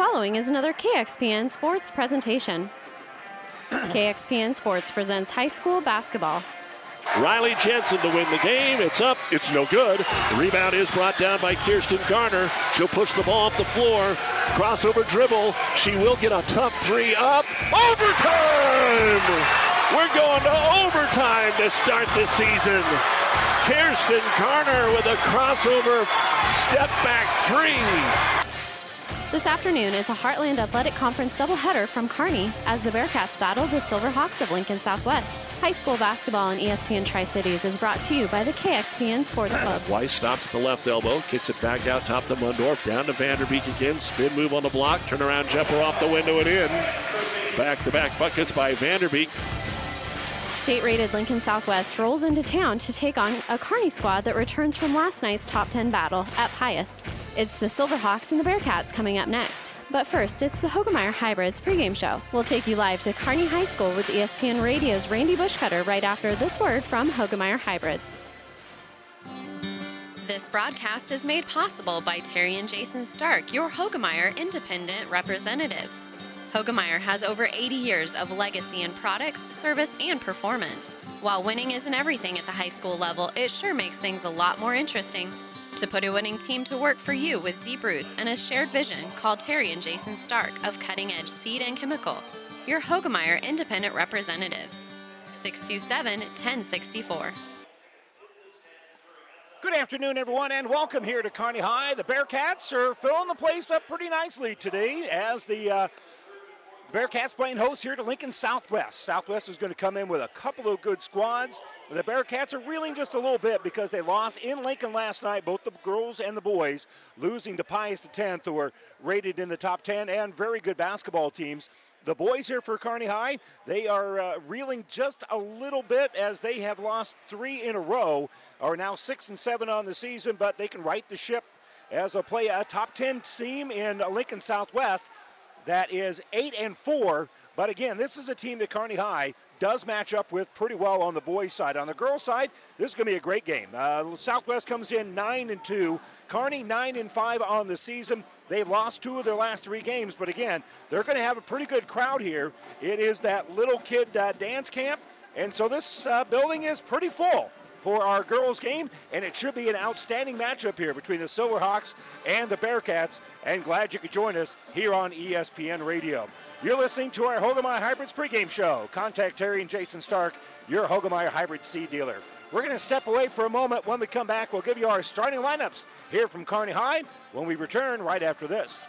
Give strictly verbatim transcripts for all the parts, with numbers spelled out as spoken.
following is another K X P N Sports presentation. K X P N Sports presents high school basketball. Riley Jensen to win the game. It's up. It's no good. The rebound is brought down by Kirsten Garner. She'll push the ball up the floor. Crossover dribble. She will get a tough three up. Overtime! We're going to overtime to start the season. Kirsten Garner with a crossover step back three. This afternoon, it's a Heartland Athletic Conference doubleheader from Kearney as the Bearcats battle the Silverhawks of Lincoln Southwest. High school basketball on E S P N Tri-Cities is brought to you by the K X P N Sports Club. Weiss stops at the left elbow, kicks it back out top to Mundorf, down to Vanderbeek again, spin move on the block, turn around, jumper off the window and in. Back-to-back buckets by Vanderbeek. State-rated Lincoln Southwest rolls into town to take on a Kearney squad that returns from last night's top ten battle at Pius. It's the Silverhawks and the Bearcats coming up next. But first, it's the Hoegemeyer Hybrids pregame show. We'll take you live to Kearney High School with E S P N Radio's Randy Bushcutter right after this word from Hoegemeyer Hybrids. This broadcast is made possible by Terry and Jason Stark, your Hoegemeyer Independent Representatives. Hoegemeyer has over eighty years of legacy in products, service, and performance. While winning isn't everything at the high school level, it sure makes things a lot more interesting. To put a winning team to work for you with deep roots and a shared vision, call Terry and Jason Stark of Cutting Edge Seed and Chemical, your Hoegemeyer Independent Representatives, six two seven, one zero six four. Good afternoon, everyone, and welcome here to Kearney High. The Bearcats are filling the place up pretty nicely today as the... Uh, Bearcats playing host here to Lincoln Southwest. Southwest is going to come in with a couple of good squads. The Bearcats are reeling just a little bit because they lost in Lincoln last night, both the girls and the boys, losing to Pius the tenth, who are rated in the top ten and very good basketball teams. The boys here for Kearney High, they are uh, reeling just a little bit as they have lost three in a row, are now six and seven on the season, but they can right the ship as they play a top ten team in Lincoln Southwest. That is eight and four, but again, this is a team that Kearney High does match up with pretty well on the boys' side. On the girls' side, this is going to be a great game. Uh, Southwest comes in nine and two, Kearney nine and five on the season. They've lost two of their last three games, but again, they're going to have a pretty good crowd here. It is that little kid uh, dance camp, and so this uh, building is pretty full for our girls game, and it should be an outstanding matchup here between the Silverhawks and the Bearcats, and glad you could join us here on E S P N Radio. You're listening to our Hoegemeyer Hybrids pregame show. Contact Terry and Jason Stark, your Hoegemeyer Hybrid seed dealer. We're gonna step away for a moment. When we come back, we'll give you our starting lineups here from Kearney High when we return right after this.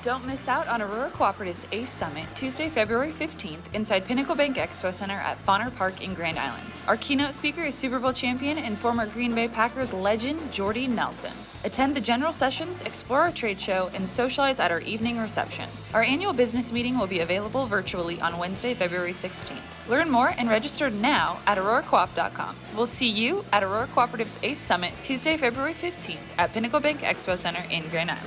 Don't miss out on Aurora Cooperative's Ace Summit, Tuesday, February fifteenth, inside Pinnacle Bank Expo Center at Bonner Park in Grand Island. Our keynote speaker is Super Bowl champion and former Green Bay Packers legend, Jordy Nelson. Attend the general sessions, explore our trade show, and socialize at our evening reception. Our annual business meeting will be available virtually on Wednesday, February sixteenth. Learn more and register now at aurora coop dot com. We'll see you at Aurora Cooperative's Ace Summit, Tuesday, February fifteenth, at Pinnacle Bank Expo Center in Grand Island.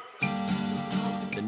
The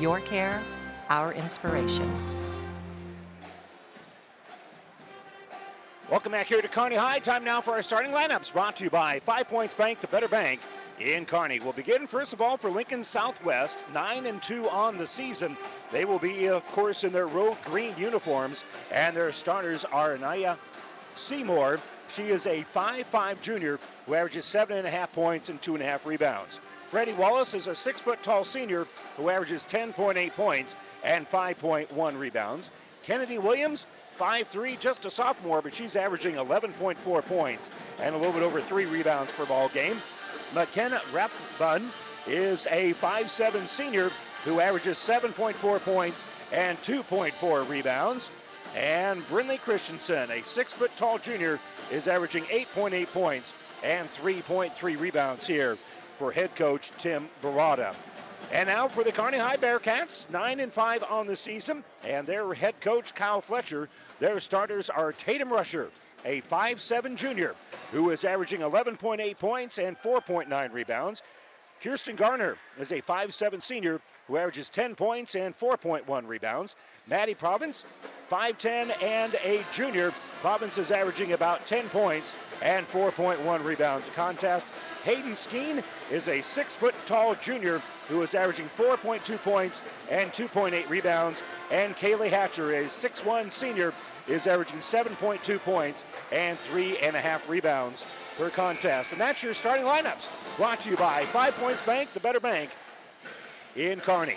your care, our inspiration. Welcome back here to Kearney High. Time now for our starting lineups, brought to you by Five Points Bank, the better bank in Kearney. We'll begin, first of all, for Lincoln Southwest, nine and two on the season. They will be, of course, in their road green uniforms, and their starters are Anaya Seymour. She is a five foot five junior who averages seven point five points and two point five rebounds. Freddie Wallace is a six foot tall senior who averages ten point eight points and five point one rebounds. Kennedy Williams, five foot three, just a sophomore, but she's averaging eleven point four points and a little bit over three rebounds per ball game. McKenna Rapbun is a five foot seven senior who averages seven point four points and two point four rebounds. And Brindley Christensen, a six foot tall junior, is averaging eight point eight points and three point three rebounds here for head coach Tim Barada. And now for the Kearney High Bearcats, nine and five on the season, and their head coach Kyle Fletcher. Their starters are Tatum Rusher, a five foot seven junior who is averaging eleven point eight points and four point nine rebounds. Kirsten Garner is a five foot seven senior who averages ten points and four point one rebounds. Maddie Province, five foot ten and a junior. Province is averaging about ten points and four point one rebounds a contest. Hayden Skeen is a six foot tall junior who is averaging four point two points and two point eight rebounds. And Kaylee Hatcher, a six foot one senior, is averaging seven point two points and three point five rebounds per contest. And that's your starting lineups, brought to you by Five Points Bank, the better bank in Kearney.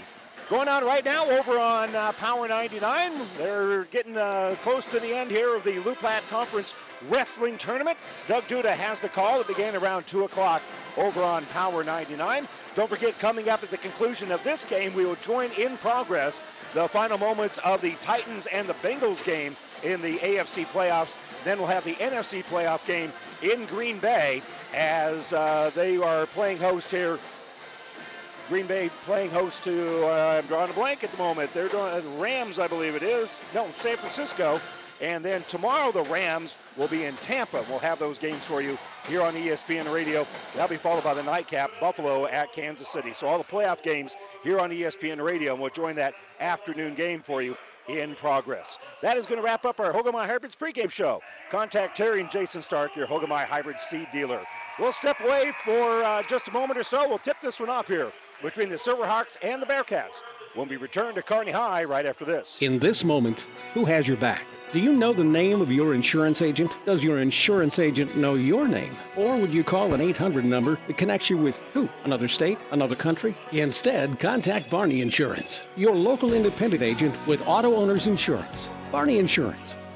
Going on right now over on uh, Power ninety-nine. They're getting uh, close to the end here of the Lou Platt Conference Wrestling Tournament. Doug Duda has the call. It began around two o'clock over on Power ninety-nine. Don't forget, coming up at the conclusion of this game, we will join in progress the final moments of the Titans and the Bengals game in the A F C playoffs. Then we'll have the N F C playoff game in Green Bay as uh, they are playing host here. Green Bay playing host to, uh, I'm drawing a blank at the moment. They're doing Rams, I believe it is. No, San Francisco. And then tomorrow the Rams will be in Tampa. We'll have those games for you here on E S P N Radio. That'll be followed by the nightcap, Buffalo at Kansas City. So all the playoff games here on E S P N Radio, and we'll join that afternoon game for you in progress. That is going to wrap up our Hoegemeyer Hybrids pregame show. Contact Terry and Jason Stark, your Hoegemeyer Hybrids seed dealer. We'll step away for uh, just a moment or so. We'll tip this one off here between the Silverhawks and the Bearcats. We'll be returned to Kearney High right after this. In this moment, who has your back? Do you know the name of your insurance agent? Does your insurance agent know your name? Or would you call an eight hundred number that connects you with who? Another state? Another country? Instead, contact Barney Insurance, your local independent agent with auto owners insurance. Barney Insurance.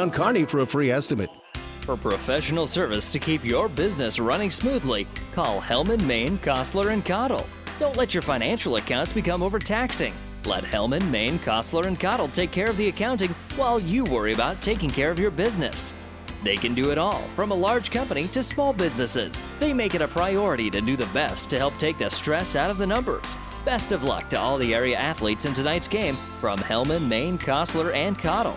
Kearney for a free estimate. For professional service to keep your business running smoothly, call Hellman, Main, Kostler and Cottle. Don't let your financial accounts become overtaxing. Let Hellman, Main, Kostler and Cottle take care of the accounting while you worry about taking care of your business. They can do it all, from a large company to small businesses. They make it a priority to do the best to help take the stress out of the numbers. Best of luck to all the area athletes in tonight's game from Hellman, Main, Kostler and Cottle.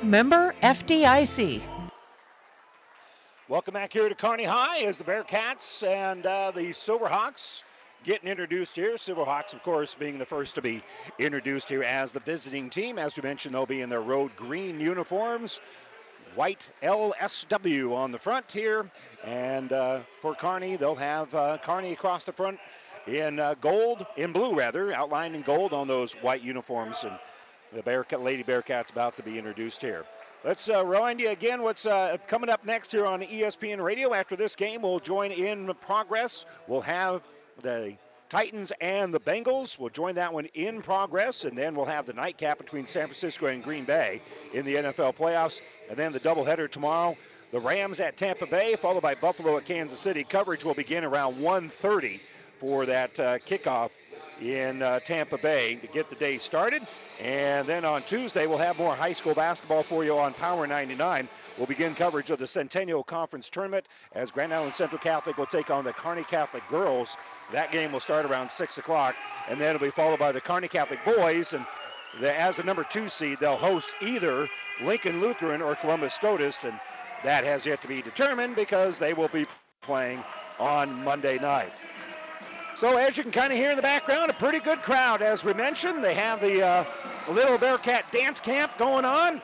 Member F D I C. Welcome back here to Kearney High as the Bearcats and uh, the Silverhawks getting introduced here. Silverhawks, of course, being the first to be introduced here as the visiting team. As we mentioned, they'll be in their road green uniforms, white L S W on the front here. And uh, for Kearney, they'll have uh, Kearney across the front in uh, gold, in blue rather, outlined in gold on those white uniforms. And the Bearcat, Lady Bearcats about to be introduced here. Let's uh, remind you again what's uh, coming up next here on E S P N Radio. After this game, we'll join in progress. We'll have the Titans and the Bengals. We'll join that one in progress, and then we'll have the nightcap between San Francisco and Green Bay in the N F L playoffs. And then the doubleheader tomorrow, the Rams at Tampa Bay, followed by Buffalo at Kansas City. Coverage will begin around one thirty for that uh, kickoff in uh, Tampa Bay to get the day started. And then on Tuesday, we'll have more high school basketball for you on Power ninety-nine. We'll begin coverage of the Centennial Conference Tournament as Grand Island Central Catholic will take on the Kearney Catholic girls. That game will start around six o'clock, and then it'll be followed by the Kearney Catholic boys. And the, as the number two seed, they'll host either Lincoln Lutheran or Columbus Scotus, and that has yet to be determined because they will be playing on Monday night. So as you can kind of hear in the background, a pretty good crowd. As we mentioned, they have the uh, Little Bearcat Dance Camp going on.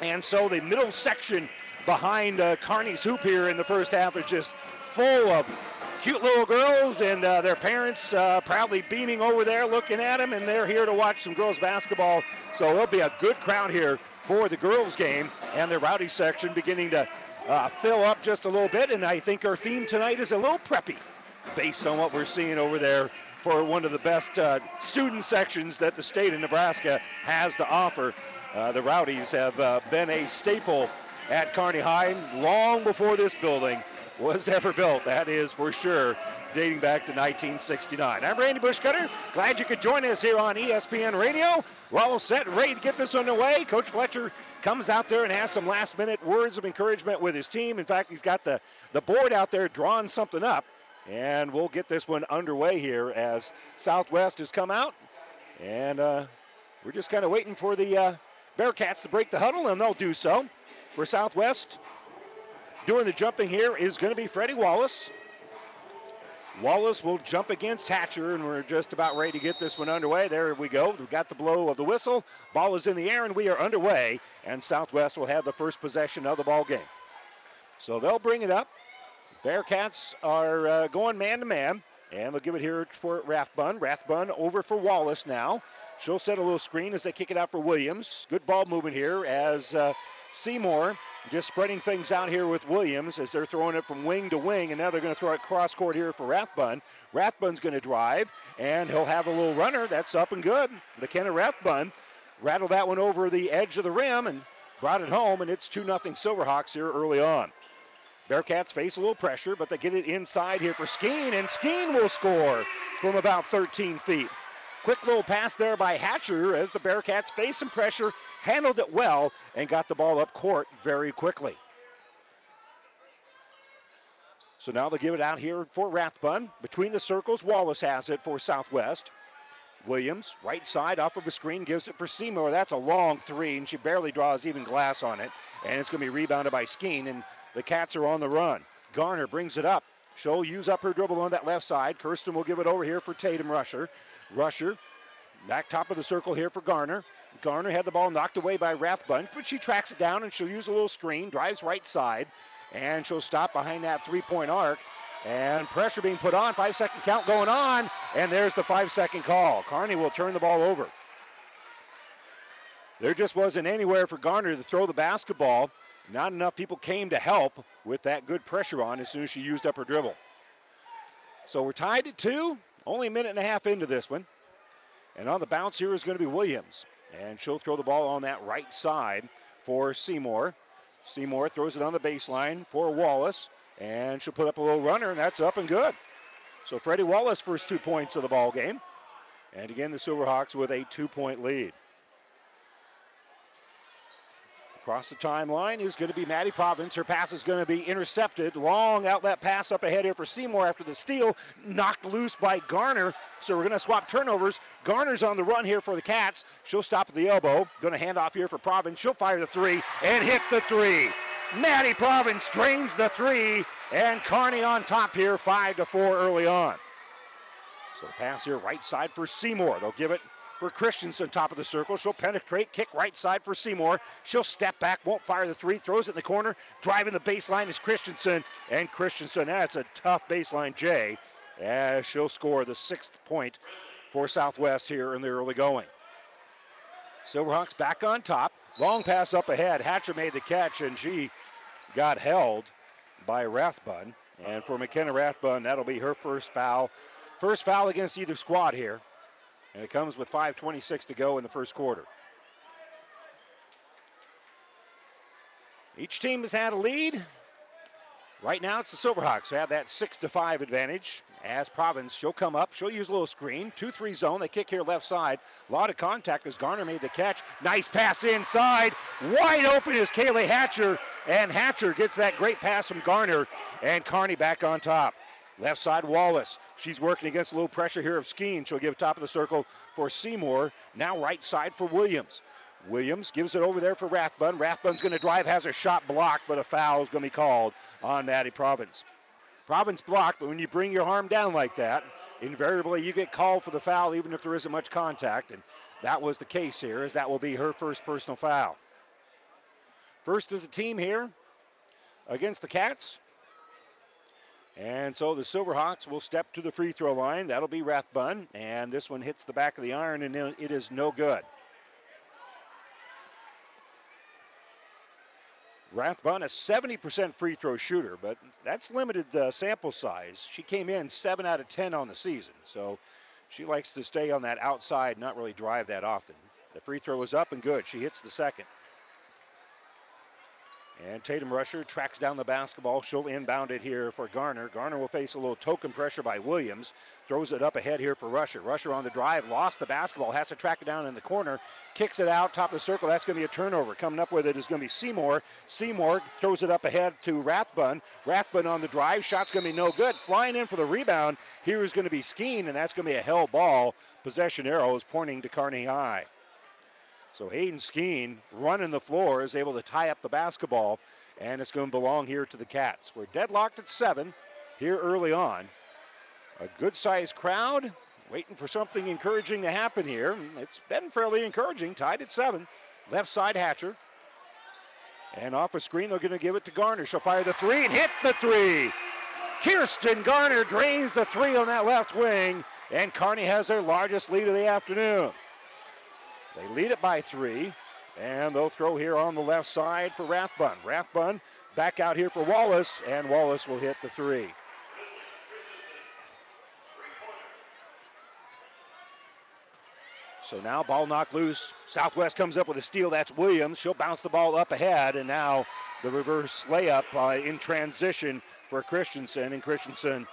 And so the middle section behind uh, Kearney's hoop here in the first half is just full of cute little girls and uh, their parents uh, proudly beaming over there looking at them, and they're here to watch some girls basketball. So there'll be a good crowd here for the girls game and the rowdy section beginning to uh, fill up just a little bit. And I think our theme tonight is a little preppy, based on what we're seeing over there for one of the best uh, student sections that the state of Nebraska has to offer. Uh, the Rowdies have uh, been a staple at Kearney High long before this building was ever built. That is for sure, dating back to nineteen sixty-nine. I'm Randy Bushcutter. Glad you could join us here on E S P N Radio. We're all set and ready to get this underway. Coach Fletcher comes out there and has some last-minute words of encouragement with his team. In fact, he's got the, the board out there drawing something up. And we'll get this one underway here as Southwest has come out. And uh, we're just kind of waiting for the uh, Bearcats to break the huddle, and they'll do so. For Southwest, doing the jumping here is going to be Freddie Wallace. Wallace will jump against Hatcher, and we're just about ready to get this one underway. There we go. We've got the blow of the whistle. Ball is in the air, and we are underway. And Southwest will have the first possession of the ball game. So they'll bring it up. Bearcats are uh, going man-to-man, and they'll give it here for Rathbun. Rathbun over for Wallace now. She'll set a little screen as they kick it out for Williams. Good ball movement here as uh, Seymour just spreading things out here with Williams as they're throwing it from wing to wing, and now they're going to throw it cross-court here for Rathbun. Rathbun's going to drive, and he'll have a little runner. That's up and good. McKenna Rathbun rattled that one over the edge of the rim and brought it home, and it's two nothing Silverhawks here early on. Bearcats face a little pressure, but they get it inside here for Skeen, and Skeen will score from about thirteen feet. Quick little pass there by Hatcher as the Bearcats face some pressure, handled it well, and got the ball up court very quickly. So now they'll give it out here for Rathbun. Between the circles, Wallace has it for Southwest. Williams, right side, off of a screen, gives it for Seymour. That's a long three, and she barely draws even glass on it. And it's going to be rebounded by Skeen, and the Cats are on the run. Garner brings it up. She'll use up her dribble on that left side. Kirsten will give it over here for Tatum Rusher. Rusher, back top of the circle here for Garner. Garner had the ball knocked away by Rathbun, but she tracks it down, and she'll use a little screen, drives right side, and she'll stop behind that three-point arc. And pressure being put on, five-second count going on, and there's the five-second call. Kearney will turn the ball over. There just wasn't anywhere for Garner to throw the basketball. Not enough people came to help with that good pressure on as soon as she used up her dribble. So we're tied at two, only a minute and a half into this one. And on the bounce here is going to be Williams, and she'll throw the ball on that right side for Seymour. Seymour throws it on the baseline for Wallace. And she'll put up a little runner, and that's up and good. So Freddie Wallace, first two points of the ball game. And again, the Silverhawks with a two-point lead. Across the timeline is going to be Maddie Providence. Her pass is going to be intercepted. Long outlet pass up ahead here for Seymour after the steal. Knocked loose by Garner. So we're going to swap turnovers. Garner's on the run here for the Cats. She'll stop at the elbow. Going to hand off here for Providence. She'll fire the three and hit the three. Maddie Providence drains the three, and Kearney on top here, five to four early on. So the pass here, right side for Seymour. They'll give it for Christensen, top of the circle. She'll penetrate, kick right side for Seymour. She'll step back, won't fire the three, throws it in the corner. Driving the baseline is Christensen, and Christensen, that's a tough baseline J, as she'll score the sixth point for Southwest here in the early going. Silverhawks back on top. Long pass up ahead. Hatcher made the catch, and she got held by Rathbun. And for McKenna Rathbun, that'll be her first foul. First foul against either squad here. And it comes with five twenty-six to go in the first quarter. Each team has had a lead. Right now it's the Silverhawks who have that six to five advantage. As Providence, she'll come up. She'll use a little screen. two three zone. They kick here left side. A lot of contact as Garner made the catch. Nice pass inside. Wide open is Kaylee Hatcher. And Hatcher gets that great pass from Garner. And Kearney back on top. Left side, Wallace. She's working against a little pressure here of Skeen. She'll give top of the circle for Seymour. Now right side for Williams. Williams gives it over there for Rathbun. Rathbun's going to drive, has a shot blocked, but a foul is going to be called on Maddie Providence. Providence blocked, but when you bring your arm down like that, invariably you get called for the foul even if there isn't much contact, and that was the case here, as that will be her first personal foul. First as a team here against the Cats, and so the Silverhawks will step to the free throw line. That'll be Rathbun, and this one hits the back of the iron, and it is no good. Rathbun, a seventy percent free throw shooter, but that's limited uh, sample size. She came in seven out of ten on the season, so she likes to stay on that outside, not really drive that often. The free throw is up and good. She hits the second. And Tatum Rusher tracks down the basketball. She'll inbound it here for Garner. Garner will face a little token pressure by Williams. Throws it up ahead here for Rusher. Rusher on the drive, lost the basketball, has to track it down in the corner. Kicks it out, top of the circle. That's going to be a turnover. Coming up with it is going to be Seymour. Seymour throws it up ahead to Rathbun. Rathbun on the drive. Shot's going to be no good. Flying in for the rebound. Here is going to be Skeen, and that's going to be a hell ball. Possession arrow is pointing to Kearney High. So Hayden Skeen running the floor is able to tie up the basketball, and it's going to belong here to the Cats. We're deadlocked at seven here early on. A good-sized crowd waiting for something encouraging to happen here. It's been fairly encouraging, tied at seven. Left side, Hatcher. And off a screen, they're going to give it to Garner. She'll fire the three and hit the three. Kirsten Garner drains the three on that left wing, and Kearney has their largest lead of the afternoon. They lead it by three, and they'll throw here on the left side for Rathbun. Rathbun back out here for Wallace, and Wallace will hit the three. So now ball knocked loose. Southwest comes up with a steal. That's Williams. She'll bounce the ball up ahead, and now the reverse layup uh, in transition for Christensen, and Christensen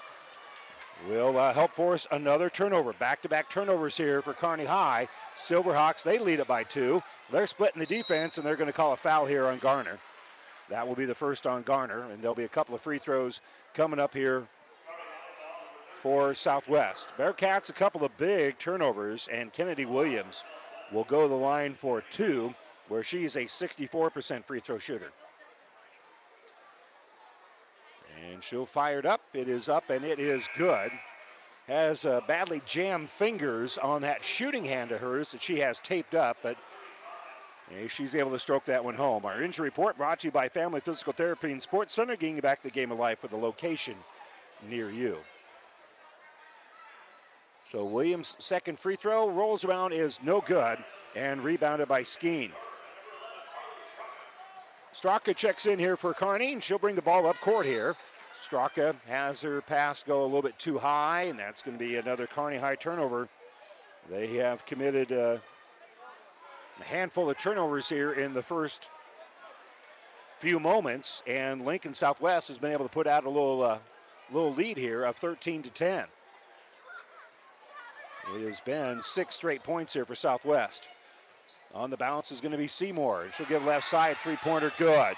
will uh, help force another turnover. Back-to-back turnovers here for Kearney High. Silverhawks, they lead it by two. They're splitting the defense, and they're going to call a foul here on Garner. That will be the first on Garner, and there'll be a couple of free throws coming up here for Southwest. Bearcats, a couple of big turnovers, and Kennedy Williams will go to the line for two, where she is a sixty-four percent free throw shooter. And she'll fire it up. It is up, and it is good. Has uh, badly jammed fingers on that shooting hand of hers that she has taped up, but yeah, she's able to stroke that one home. Our injury report brought to you by Family Physical Therapy and Sports Center, getting you back to the game of life with a location near you. So Williams' second free throw, rolls around, is no good, and rebounded by Skeen. Straka checks in here for Kearney, and she'll bring the ball up court here. Straka has her pass go a little bit too high, and that's going to be another Kearney High turnover. They have committed uh, a handful of turnovers here in the first few moments, and Lincoln Southwest has been able to put out a little, uh, little lead here of thirteen to ten. It has been six straight points here for Southwest. On the bounce is going to be Seymour. She'll give left side, three-pointer, good.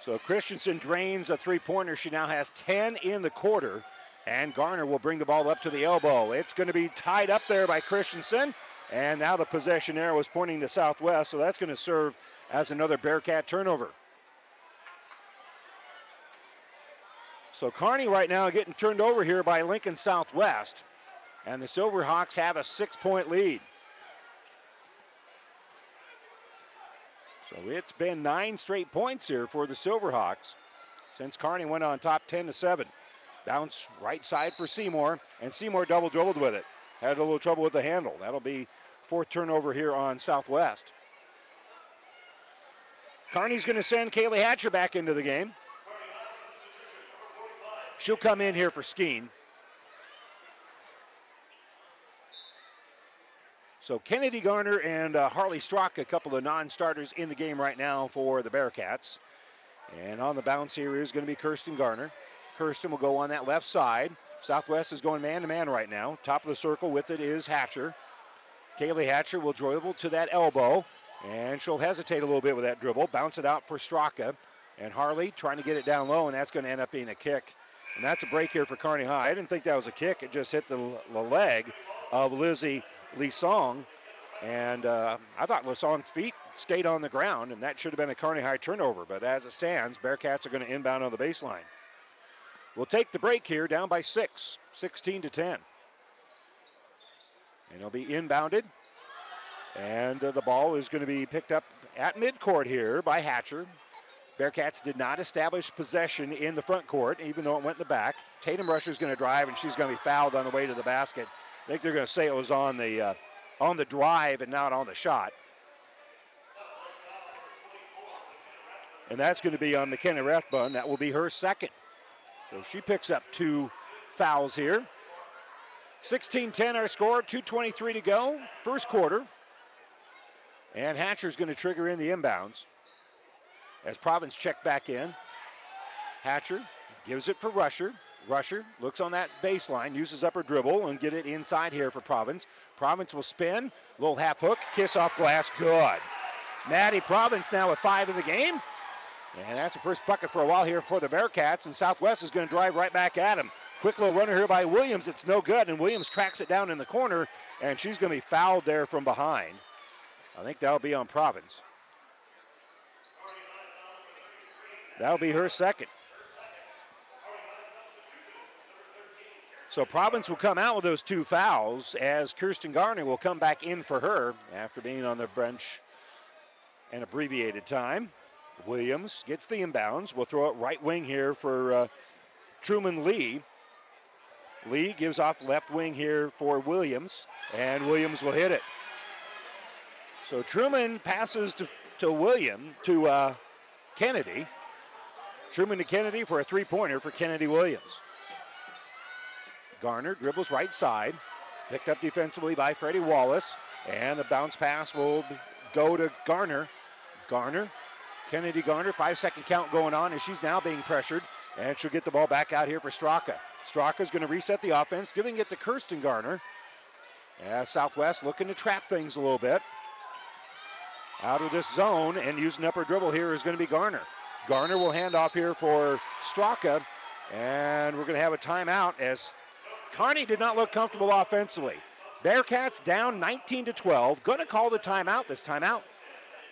So Christensen drains a three-pointer. She now has ten in the quarter, and Garner will bring the ball up to the elbow. It's going to be tied up there by Christensen, and now the possession arrow is pointing to Southwest, so that's going to serve as another Bearcat turnover. So Kearney right now getting turned over here by Lincoln Southwest, and the Silverhawks have a six-point lead. So it's been nine straight points here for the Silverhawks since Kearney went on top ten to seven. Bounce right side for Seymour, and Seymour double-dribbled with it. Had a little trouble with the handle. That'll be fourth turnover here on Southwest. Kearney's going to send Kaylee Hatcher back into the game. She'll come in here for Skeen. So Kennedy Garner and uh, Harley Strock, a couple of non-starters in the game right now for the Bearcats. And on the bounce here is going to be Kirsten Garner. Kirsten will go on that left side. Southwest is going man-to-man right now. Top of the circle with it is Hatcher. Kaylee Hatcher will dribble to that elbow, and she'll hesitate a little bit with that dribble. Bounce it out for Straka. And Harley trying to get it down low, and that's going to end up being a kick. And that's a break here for Kearney High. I didn't think that was a kick. It just hit the, the leg of Lizzie Lesong. And uh, I thought Lesong's feet stayed on the ground, and that should have been a Kearney High turnover. But as it stands, Bearcats are going to inbound on the baseline. We'll take the break here, down by six, sixteen to ten. And it'll be inbounded. And uh, the ball is going to be picked up at midcourt here by Hatcher. Bearcats did not establish possession in the front court, even though it went in the back. Tatum Rusher's going to drive, and she's going to be fouled on the way to the basket. I think they're going to say it was on the uh, on the drive and not on the shot. And that's going to be on McKenna Rathbun. That will be her second. So she picks up two fouls here. sixteen ten our score, two twenty-three to go, first quarter. And Hatcher's going to trigger in the inbounds. As Providence checked back in, Hatcher gives it for Rusher. Rusher looks on that baseline, uses up her dribble, and get it inside here for Providence. Providence will spin, little half hook, kiss off glass, good. Maddie Providence now with five in the game. And that's the first bucket for a while here for the Bearcats, and Southwest is going to drive right back at him. Quick little runner here by Williams, it's no good, and Williams tracks it down in the corner, and she's going to be fouled there from behind. I think that'll be on Providence. That'll be her second. So Providence will come out with those two fouls as Kirsten Garner will come back in for her after being on the bench an abbreviated time. Williams gets the inbounds. We'll throw it right wing here for uh, Truman Lee. Lee gives off left wing here for Williams, and Williams will hit it. So Truman passes to, to William, to uh, Kennedy. Truman to Kennedy for a three-pointer for Kennedy Williams. Garner dribbles right side, picked up defensively by Freddie Wallace, and the bounce pass will go to Garner. Garner, Kennedy Garner, five-second count going on, and she's now being pressured, and she'll get the ball back out here for Straka. Straka's going to reset the offense, giving it to Kirsten Garner. Yeah, Southwest looking to trap things a little bit. Out of this zone and using upper dribble here is going to be Garner. Garner will hand off here for Straka, and we're going to have a timeout as Kearney did not look comfortable offensively. Bearcats down nineteen to twelve. Going to call the timeout. This timeout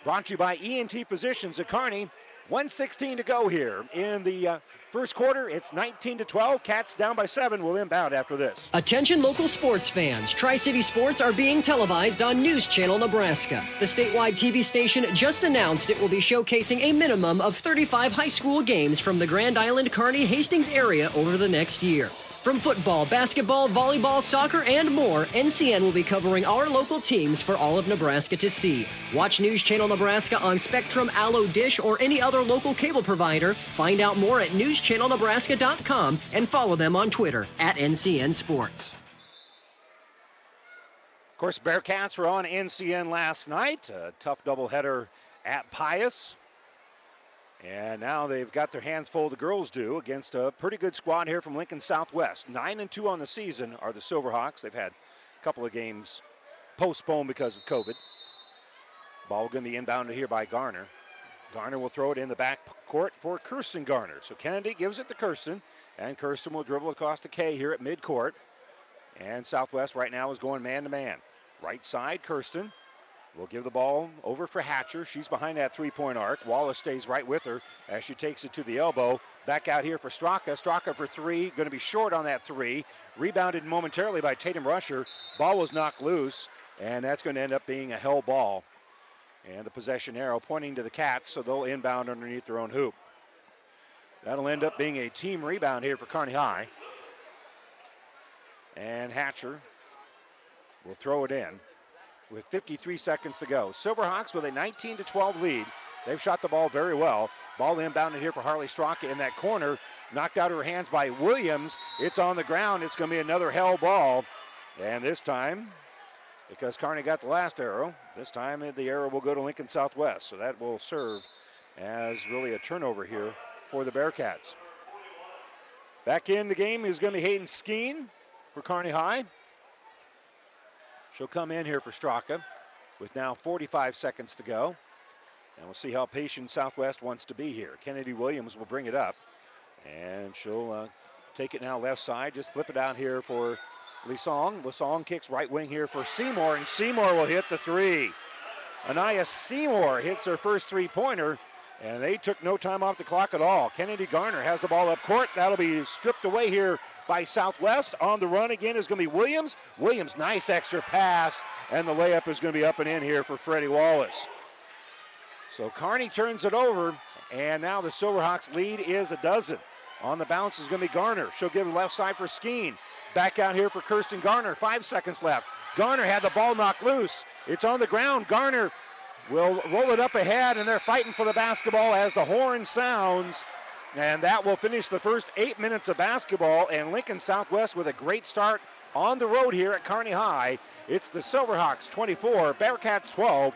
brought to you by E N T Positions of Kearney. one sixteen to go here in the uh, first quarter. It's nineteen to twelve. Cats down by seven. We'll inbound after this. Attention local sports fans. Tri-City Sports are being televised on News Channel Nebraska. The statewide T V station just announced it will be showcasing a minimum of thirty-five high school games from the Grand Island, Kearney, Hastings area over the next year. From football, basketball, volleyball, soccer, and more, N C N will be covering our local teams for all of Nebraska to see. Watch News Channel Nebraska on Spectrum, Allo, Dish, or any other local cable provider. Find out more at news channel nebraska dot com and follow them on Twitter at N C N Sports. Of course, Bearcats were on N C N last night. A tough doubleheader at Pius. And now they've got their hands full, the girls do, against a pretty good squad here from Lincoln Southwest. Nine and two on the season are the Silverhawks. They've had a couple of games postponed because of COVID. Ball going to be inbounded here by Garner. Garner will throw it in the back court for Kirsten Garner. So Kennedy gives it to Kirsten, and Kirsten will dribble across the K here at midcourt. And Southwest right now is going man-to-man. Right side, Kirsten. We'll give the ball over for Hatcher. She's behind that three-point arc. Wallace stays right with her as she takes it to the elbow. Back out here for Straka. Straka for three. Going to be short on that three. Rebounded momentarily by Tatum Rusher. Ball was knocked loose, and that's going to end up being a hell ball. And the possession arrow pointing to the Cats, so they'll inbound underneath their own hoop. That'll end up being a team rebound here for Kearney High. And Hatcher will throw it in with fifty-three seconds to go. Silverhawks with a nineteen to twelve lead. They've shot the ball very well. Ball inbounded here for Harley Straka in that corner. Knocked out of her hands by Williams. It's on the ground. It's going to be another hell ball. And this time, because Kearney got the last arrow, this time the arrow will go to Lincoln Southwest. So that will serve as really a turnover here for the Bearcats. Back in the game is going to be Hayden Skeen for Kearney High. She'll come in here for Straka with now forty-five seconds to go. And we'll see how patient Southwest wants to be here. Kennedy Williams will bring it up. And she'll uh, take it now left side. Just flip it out here for Lisong. Lisong kicks right wing here for Seymour. And Seymour will hit the three. Anaya Seymour hits her first three-pointer. And they took no time off the clock at all. Kennedy Garner has the ball up court. That'll be stripped away here by Southwest. On the run again is going to be Williams. Williams, nice extra pass. And the layup is going to be up and in here for Freddie Wallace. So Kearney turns it over. And now the Silverhawks lead is a dozen. On the bounce is going to be Garner. She'll give it left side for Skeen. Back out here for Kirsten Garner. Five seconds left. Garner had the ball knocked loose. It's on the ground. Garner will roll it up ahead, and they're fighting for the basketball as the horn sounds. And that will finish the first eight minutes of basketball, and Lincoln Southwest with a great start on the road here at Kearney High. It's the Silverhawks twenty-four, Bearcats twelve.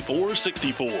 four six four.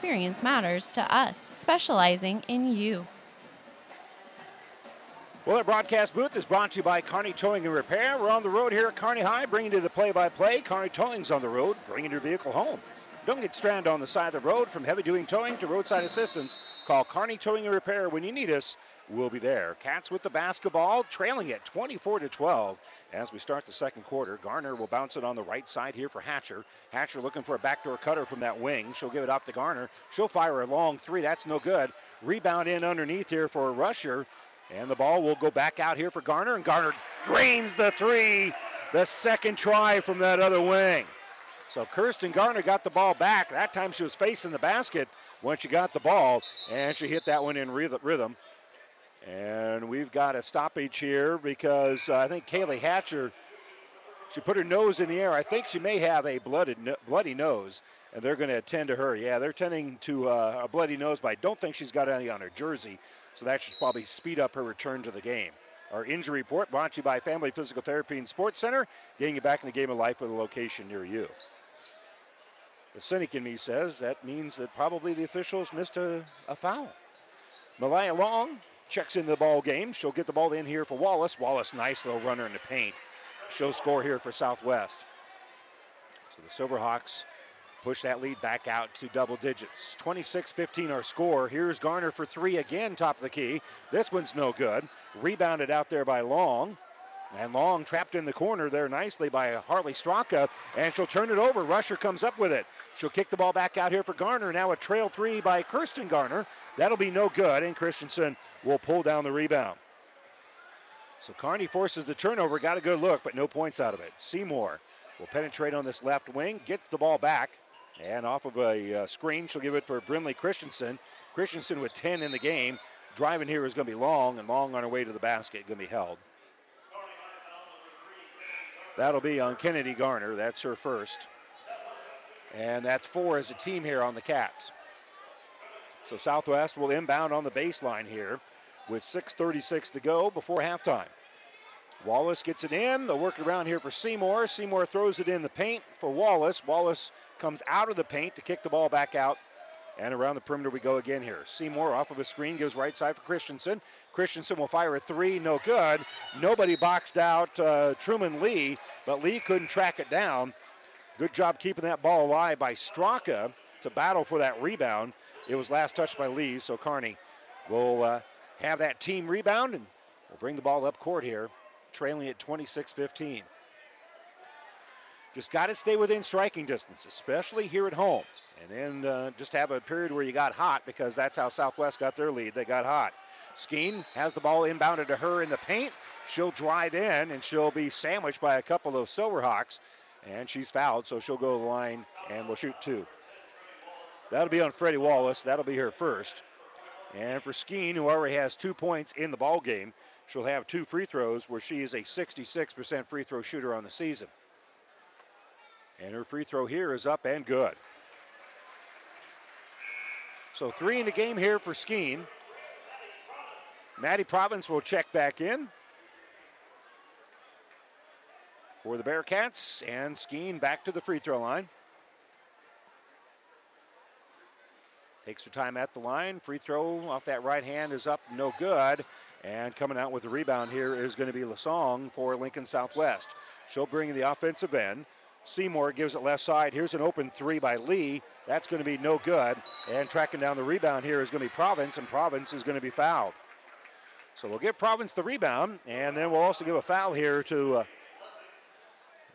Experience matters to us, specializing in you. Well, our broadcast booth is brought to you by Kearney Towing and Repair. We're on the road here at Kearney High, bringing you the play-by-play. Kearney Towing's on the road, bringing your vehicle home. Don't get stranded on the side of the road. From heavy-duty towing to roadside assistance, call Kearney Towing and Repair when you need us. will be there. Cats with the basketball, trailing at twenty-four to twelve. As we start the second quarter, Garner will bounce it on the right side here for Hatcher. Hatcher looking for a backdoor cutter from that wing. She'll give it off to Garner. She'll fire a long three. That's no good. Rebound in underneath here for Rusher. And the ball will go back out here for Garner. And Garner drains the three. The second try from that other wing. So Kirsten Garner got the ball back. That time she was facing the basket when she got the ball, and she hit that one in rhythm. And we've got a stoppage here because uh, I think Kaylee Hatcher, she put her nose in the air. I think she may have a blooded, bloody nose, and they're going to attend to her. Yeah, they're tending to uh, a bloody nose, but I don't think she's got any on her jersey, so that should probably speed up her return to the game. Our injury report brought to you by Family Physical Therapy and Sports Center, getting you back in the game of life with a location near you. The cynic in me says that means that probably the officials missed a, a foul. Malaya Long checks into the ball game. She'll get the ball in here for Wallace. Wallace, nice little runner in the paint. She'll score here for Southwest. So the Silverhawks push that lead back out to double digits. twenty-six fifteen our score. Here's Garner for three again, top of the key. This one's no good. Rebounded out there by Long. And Long trapped in the corner there nicely by Hartley Straka, and she'll turn it over. Rusher comes up with it. She'll kick the ball back out here for Garner. Now a trail three by Kirsten Garner. That'll be no good, and Christensen will pull down the rebound. So Kearney forces the turnover, got a good look, but no points out of it. Seymour will penetrate on this left wing, gets the ball back, and off of a uh, screen, she'll give it for Brinley Christensen. Christensen with ten in the game. Driving here is going to be Long, and Long on her way to the basket going to be held. That'll be on Kennedy Garner. That's her first. And that's four as a team here on the Cats. So Southwest will inbound on the baseline here with six thirty-six to go before halftime. Wallace gets it in. They'll work around here for Seymour. Seymour throws it in the paint for Wallace. Wallace comes out of the paint to kick the ball back out. And around the perimeter we go again here. Seymour off of a screen, goes right side for Christensen. Christensen will fire a three, no good. Nobody boxed out uh, Truman Lee, but Lee couldn't track it down. Good job keeping that ball alive by Straka to battle for that rebound. It was last touched by Lee, so Kearney will uh, have that team rebound and will bring the ball up court here, trailing at twenty-six fifteen. Just got to stay within striking distance, especially here at home. And then uh, just have a period where you got hot, because that's how Southwest got their lead. They got hot. Skeen has the ball inbounded to her in the paint. She'll drive in, and she'll be sandwiched by a couple of Silverhawks. And she's fouled, so she'll go to the line and will shoot two. That'll be on Freddie Wallace. That'll be her first. And for Skeen, who already has two points in the ball game, she'll have two free throws, where she is a sixty-six percent free throw shooter on the season. And her free throw here is up and good. So three in the game here for Skeen. Maddie Province will check back in for the Bearcats, and Skeen back to the free throw line. Takes her time at the line. Free throw off that right hand is up, no good. And coming out with the rebound here is going to be Lasong for Lincoln Southwest. She'll bring in the offensive end. Seymour gives it left side. Here's an open three by Lee. That's going to be no good. And tracking down the rebound here is going to be Province, and Province is going to be fouled. So we'll give Province the rebound, and then we'll also give a foul here to uh,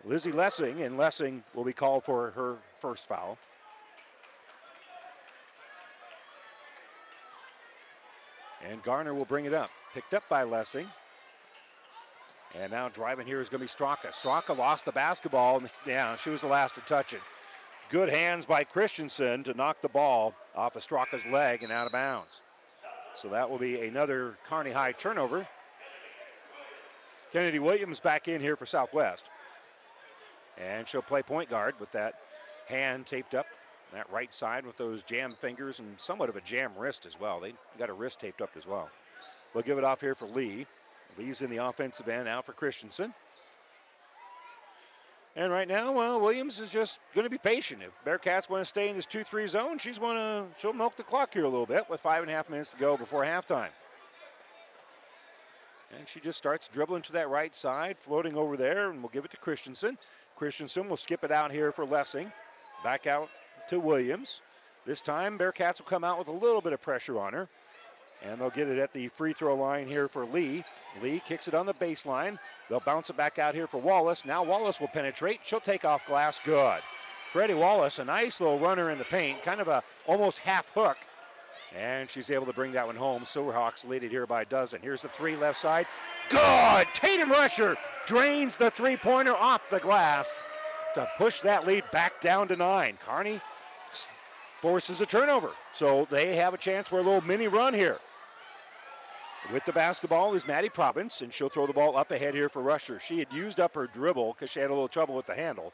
Lizzie Lessing, and Lessing will be called for her first foul. And Garner will bring it up. Picked up by Lessing. And now driving here is going to be Straka. Straka lost the basketball, and yeah, she was the last to touch it. Good hands by Christensen to knock the ball off of Straka's leg and out of bounds. So that will be another Kearney High turnover. Kennedy Williams back in here for Southwest. And she'll play point guard with that hand taped up, that right side with those jam fingers and somewhat of a jam wrist as well. They got a wrist taped up as well. We'll give it off here for Lee. Lee's in the offensive end, out for Christensen. And right now, well, Williams is just going to be patient. If Bearcats want to stay in this two three zone, she's going to she'll milk the clock here a little bit with five and a half minutes to go before halftime. And she just starts dribbling to that right side, floating over there, and we'll give it to Christensen. Christensen will skip it out here for Lessing. Back out to Williams. This time, Bearcats will come out with a little bit of pressure on her. And they'll get it at the free throw line here for Lee. Lee kicks it on the baseline. They'll bounce it back out here for Wallace. Now Wallace will penetrate. She'll take off glass. Good. Freddie Wallace, a nice little runner in the paint. Kind of a almost half hook. And she's able to bring that one home. Silverhawks lead it here by a dozen. Here's the three left side. Good! Tatum Rusher drains the three-pointer off the glass to push that lead back down to nine. Kearney forces a turnover. So they have a chance for a little mini run here. With the basketball is Maddie Province, and she'll throw the ball up ahead here for Rusher. She had used up her dribble because she had a little trouble with the handle.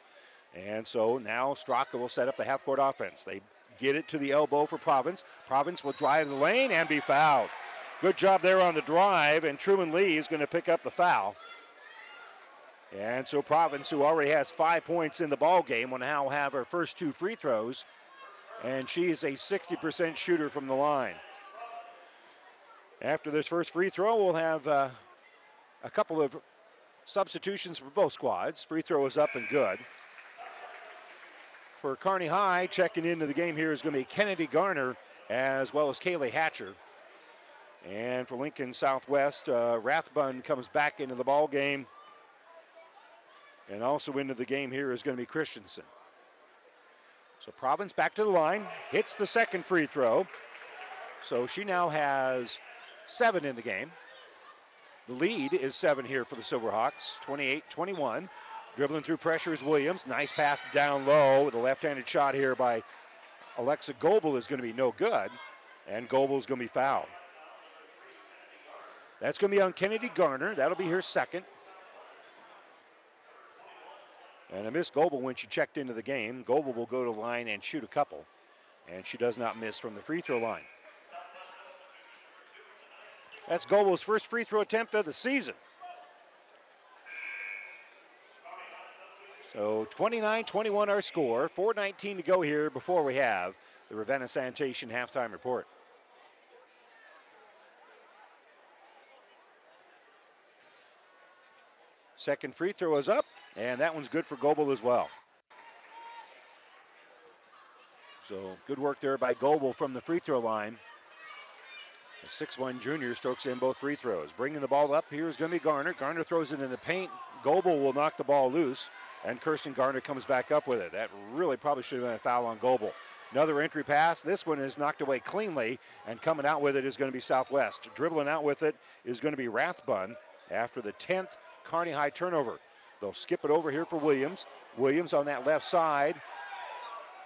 And so now Straka will set up the half-court offense. They get it to the elbow for Province. Province will drive the lane and be fouled. Good job there on the drive, and Truman Lee is going to pick up the foul. And so Province, who already has five points in the ball game, will now have her first two free throws, and she is a sixty percent shooter from the line. After this first free throw, we'll have uh, a couple of substitutions for both squads. Free throw is up and good. For Kearney High, checking into the game here is going to be Kennedy Garner as well as Kaylee Hatcher. And for Lincoln Southwest, uh, Rathbun comes back into the ball game. And also into the game here is going to be Christensen. So Province back to the line, hits the second free throw. So she now has seven in the game. The lead is seven here for the Silverhawks, twenty-eight twenty-one. Dribbling through pressure is Williams. Nice pass down low with a left-handed shot here by Alexa Goebel is going to be no good, and Goebel is going to be fouled. That's going to be on Kennedy Garner. That'll be her second. And I missed Goebel when she checked into the game. Goebel will go to the line and shoot a couple, and she does not miss from the free throw line. That's Goebel's first free throw attempt of the season. So twenty-nine twenty-one our score, four nineteen to go here before we have the Ravenna Sanitation halftime report. Second free throw is up, and that one's good for Goebel as well. So good work there by Goebel from the free throw line. The six one junior strokes in both free throws. Bringing the ball up here is going to be Garner. Garner throws it in the paint. Goebel will knock the ball loose, and Kirsten Garner comes back up with it. That really probably should have been a foul on Goebel. Another entry pass. This one is knocked away cleanly, and coming out with it is going to be Southwest. Dribbling out with it is going to be Rathbun after the tenth Kearney High turnover. They'll skip it over here for Williams. Williams on that left side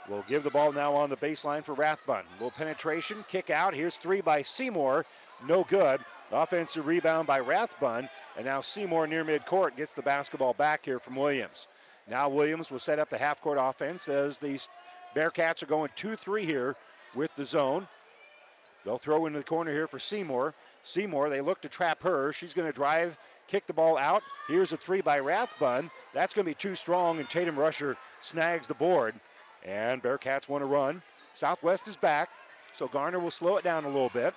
will give the ball now on the baseline for Rathbun. A little penetration, kick out. Here's three by Seymour. No good. Offensive rebound by Rathbun, and now Seymour near midcourt gets the basketball back here from Williams. Now Williams will set up the half-court offense as the Bearcats are going two three here with the zone. They'll throw into the corner here for Seymour. Seymour, they look to trap her. She's going to drive, kick the ball out. Here's a three by Rathbun. That's going to be too strong, and Tatum Rusher snags the board. And Bearcats want to run. Southwest is back, so Garner will slow it down a little bit.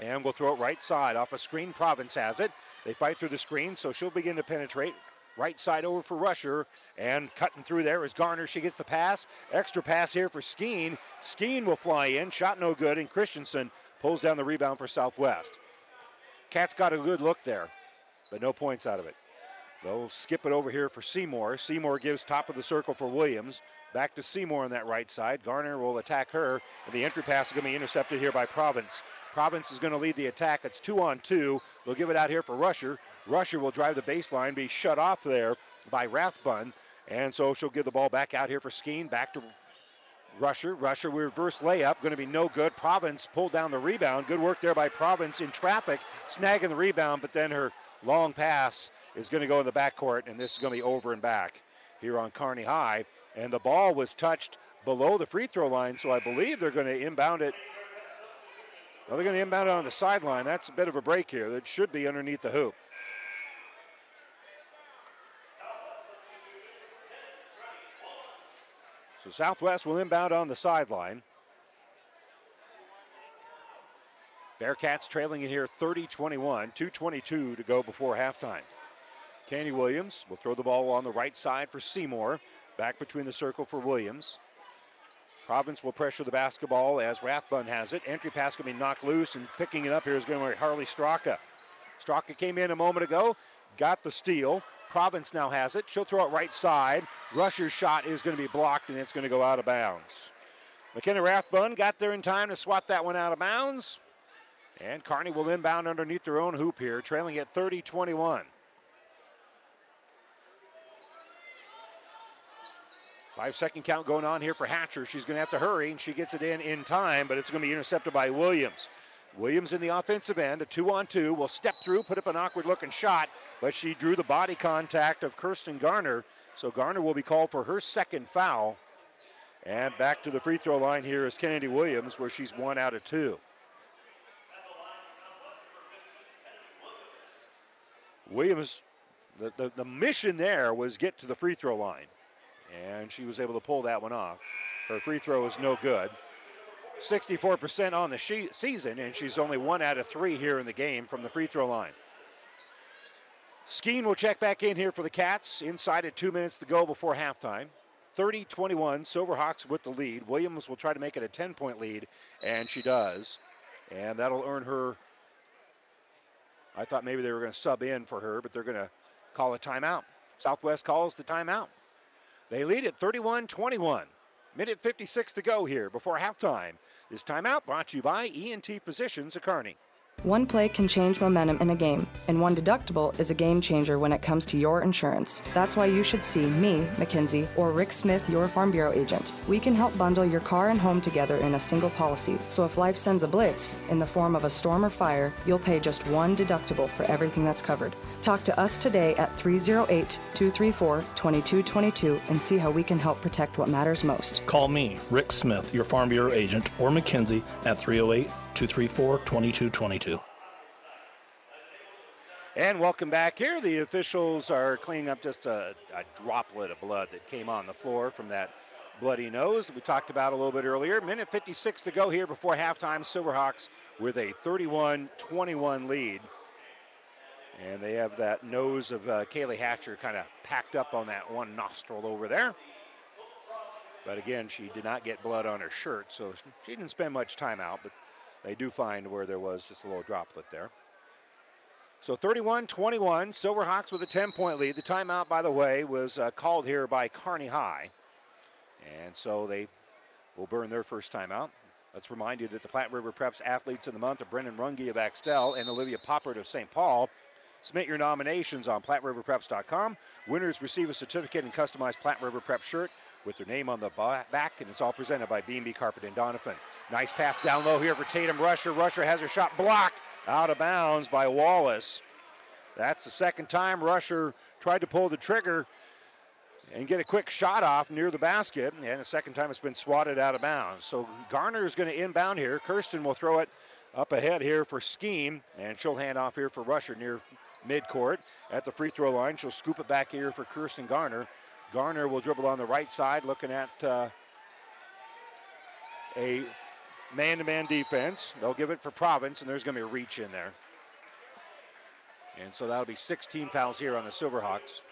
And we'll throw it right side off a screen. Province has it. They fight through the screen, so she'll begin to penetrate. Right side over for Rusher, and cutting through there is Garner. She gets the pass. Extra pass here for Skeen. Skeen will fly in. Shot no good, and Christensen pulls down the rebound for Southwest. Cats got a good look there, but no points out of it. They'll skip it over here for Seymour. Seymour gives top of the circle for Williams. Back to Seymour on that right side. Garner will attack her, and the entry pass is going to be intercepted here by Province. Province is going to lead the attack. It's two on two. They'll give it out here for Rusher. Rusher will drive the baseline, be shut off there by Rathbun, and so she'll give the ball back out here for Skeen. Back to Rusher. Rusher, reverse layup, going to be no good. Province pulled down the rebound. Good work there by Province in traffic, snagging the rebound, but then her long pass is going to go in the backcourt, and this is going to be over and back here on Kearney High. And the ball was touched below the free throw line, so I believe they're going to inbound it. Well, they're going to inbound it on the sideline. That's a bit of a break here. That should be underneath the hoop. So Southwest will inbound on the sideline. Bearcats trailing it here thirty twenty-one, two twenty-two to go before halftime. Candy Williams will throw the ball on the right side for Seymour. Back between the circle for Williams. Providence will pressure the basketball as Rathbun has it. Entry pass can be knocked loose, and picking it up here is going to be Harley Straka. Straka came in a moment ago, got the steal. Providence now has it. She'll throw it right side. Rusher's shot is going to be blocked, and it's going to go out of bounds. McKenna Rathbun got there in time to swat that one out of bounds. And Kearney will inbound underneath their own hoop here, trailing at thirty twenty-one. Five-second count going on here for Hatcher. She's going to have to hurry, and she gets it in in time, but it's going to be intercepted by Williams. Williams in the offensive end, a two-on-two, will step through, put up an awkward-looking shot, but she drew the body contact of Kirsten Garner, so Garner will be called for her second foul. And back to the free throw line here is Kennedy Williams, where she's one out of two. Williams, the, the, the mission there was get to the free throw line, and she was able to pull that one off. Her free throw is no good. sixty-four percent on the she- season, and she's only one out of three here in the game from the free throw line. Skeen will check back in here for the Cats. Inside at two minutes to go before halftime. thirty twenty-one, Silverhawks with the lead. Williams will try to make it a ten-point lead, and she does. And that'll earn her, I thought maybe they were going to sub in for her, but they're going to call a timeout. Southwest calls the timeout. They lead at thirty-one twenty-one. Minute fifty-six to go here before halftime. This timeout brought to you by E N T Positions of Kearney. One play can change momentum in a game, and one deductible is a game changer when it comes to your insurance. That's why you should see me, McKinsey, or Rick Smith, your Farm Bureau agent. We can help bundle your car and home together in a single policy, so if life sends a blitz in the form of a storm or fire, you'll pay just one deductible for everything that's covered. Talk to us today at three oh eight, two three four, two two two two and see how we can help protect what matters most. Call me, Rick Smith, your Farm Bureau agent, or McKinsey at three oh eight, two three four, two two two two. And welcome back here. The officials are cleaning up just a, a droplet of blood that came on the floor from that bloody nose that we talked about a little bit earlier. Minute fifty-six to go here before halftime. Silverhawks with a thirty-one twenty-one lead. And they have that nose of uh, Kaylee Hatcher kind of packed up on that one nostril over there. But again, she did not get blood on her shirt, so she didn't spend much time out, but they do find where there was just a little droplet there. So thirty-one twenty-one, Silverhawks with a ten-point lead. The timeout, by the way, was uh, called here by Kearney High. And so they will burn their first timeout. Let's remind you that the Platte River Preps Athletes of the Month are Brendan Runge of Axtell and Olivia Poppert of Saint Paul. Submit your nominations on platte river preps dot com. Winners receive a certificate and customized Platte River Prep shirt with their name on the back, and it's all presented by B and B Carpet and Donovan. Nice pass down low here for Tatum Rusher. Rusher has her shot blocked out of bounds by Wallace. That's the second time Rusher tried to pull the trigger and get a quick shot off near the basket, and the second time it's been swatted out of bounds. So Garner is going to inbound here. Kirsten will throw it up ahead here for Scheme, and she'll hand off here for Rusher near midcourt. At the free throw line, she'll scoop it back here for Kirsten Garner. Garner will dribble on the right side, looking at uh, a man-to-man defense. They'll give it for Providence, and there's going to be a reach in there. And so that'll be sixteen fouls here on the Silverhawks.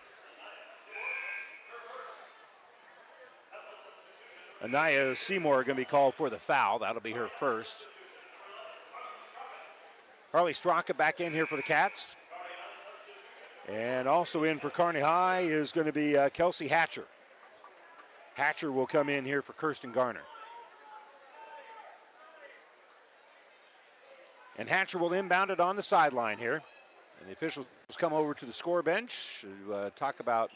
Anaya Seymour going to be called for the foul. That'll be her first. Harley Straka back in here for the Cats. And also in for Kearney High is going to be uh, Kelsey Hatcher. Hatcher will come in here for Kirsten Garner. And Hatcher will inbound it on the sideline here. And the officials come over to the score bench to uh, talk about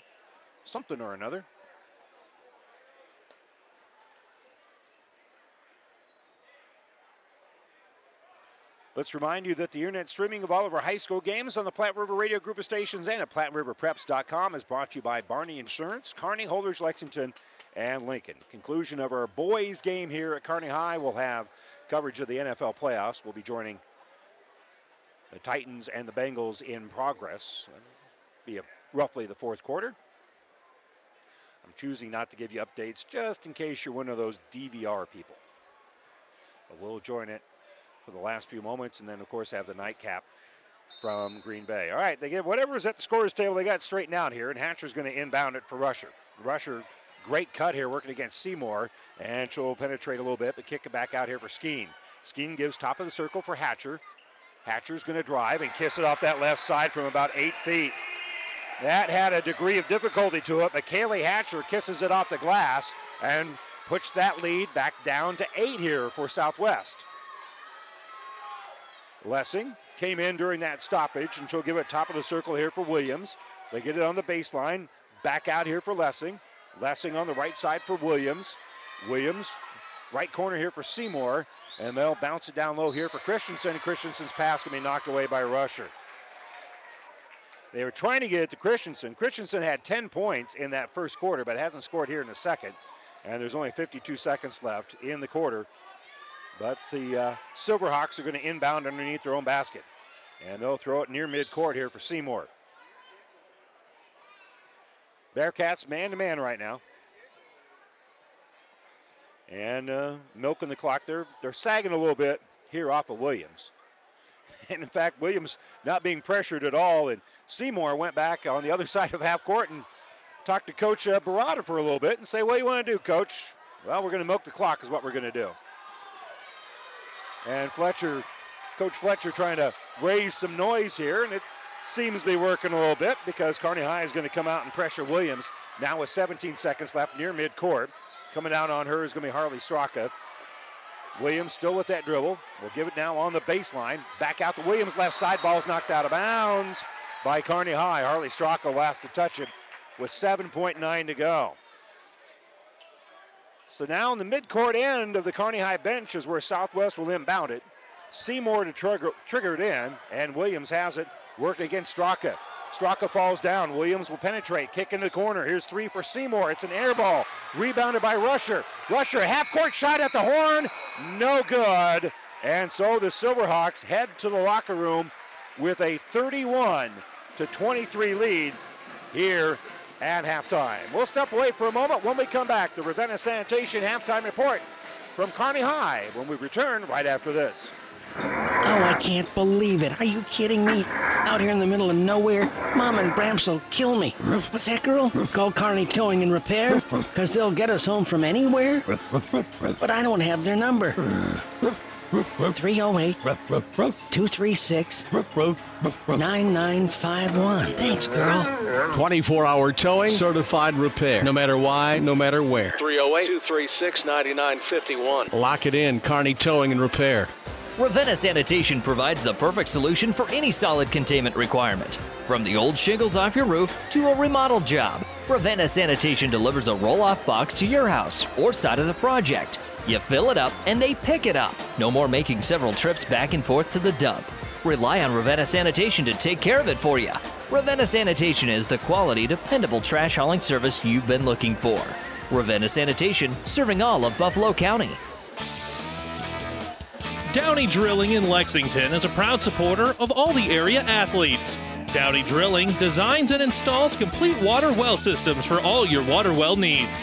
something or another. Let's remind you that the internet streaming of all of our high school games on the Platte River Radio Group of Stations and at platte river preps dot com is brought to you by Barney Insurance, Kearney, Holdridge, Lexington, and Lincoln. Conclusion of our boys game here at Kearney High. We'll have coverage of the N F L playoffs. We'll be joining the Titans and the Bengals in progress. It'll be roughly the fourth quarter. I'm choosing not to give you updates just in case you're one of those D V R people. But we'll join it for the last few moments, and then, of course, have the nightcap from Green Bay. All right, they get whatever's at the scorer's table, they got straightened out here, and Hatcher's going to inbound it for Rusher. Rusher Great cut here working against Seymour, and she'll penetrate a little bit, but kick it back out here for Skeen. Skeen gives top of the circle for Hatcher. Hatcher's going to drive and kiss it off that left side from about eight feet. That had a degree of difficulty to it, but Kaylee Hatcher kisses it off the glass and puts that lead back down to eight here for Southwest. Lessing came in during that stoppage, and she'll give it top of the circle here for Williams. They get it on the baseline, back out here for Lessing. Lessing on the right side for Williams. Williams, right corner here for Seymour, and they'll bounce it down low here for Christensen. Christensen's pass can be knocked away by Rusher. They were trying to get it to Christensen. Christensen had ten points in that first quarter, but hasn't scored here in the second. And there's only fifty-two seconds left in the quarter. But the uh, Silverhawks are going to inbound underneath their own basket. And they'll throw it near midcourt here for Seymour. Bearcats man-to-man right now. And uh, milking the clock. They're, they're sagging a little bit here off of Williams. And, in fact, Williams not being pressured at all, and Seymour went back on the other side of half court and talked to Coach uh, Barada for a little bit and say, what do you want to do, Coach? Well, we're going to milk the clock is what we're going to do. And Fletcher, Coach Fletcher trying to raise some noise here, and it seems to be working a little bit because Kearney High is going to come out and pressure Williams. Now with seventeen seconds left near midcourt. Coming down on her is going to be Harley Straka. Williams still with that dribble. We'll give it now on the baseline. Back out to Williams, left side, ball's knocked out of bounds by Kearney High. Harley Straka last to touch it with seven point nine to go. So now in the midcourt end of the Kearney High bench is where Southwest will inbound it. Seymour to trigger, trigger it in, and Williams has it, working against Straka. Straka falls down. Williams will penetrate. Kick in the corner. Here's three for Seymour. It's an air ball. Rebounded by Rusher. Rusher, half-court shot at the horn. No good. And so the Silverhawks head to the locker room with a thirty-one to twenty-three lead here at halftime. We'll step away for a moment. When we come back, the Ravenna Sanitation halftime report from Kearney High when we return right after this. Oh, I can't believe it. Are you kidding me? Out here in the middle of nowhere, Mom and Bramps will kill me. What's that, girl? Call Kearney Towing and Repair? Because they'll get us home from anywhere? But I don't have their number. three oh eight, two three six, nine nine five one. Thanks, girl. twenty-four hour towing, certified repair. No matter why, no matter where. three oh eight, two three six, nine nine five one. Lock it in, Kearney Towing and Repair. Ravenna Sanitation provides the perfect solution for any solid containment requirement. From the old shingles off your roof to a remodel job, Ravenna Sanitation delivers a roll-off box to your house or side of the project. You fill it up and they pick it up. No more making several trips back and forth to the dump. Rely on Ravenna Sanitation to take care of it for you. Ravenna Sanitation is the quality, dependable trash hauling service you've been looking for. Ravenna Sanitation, serving all of Buffalo County. Downey Drilling in Lexington is a proud supporter of all the area athletes. Downey Drilling designs and installs complete water well systems for all your water well needs.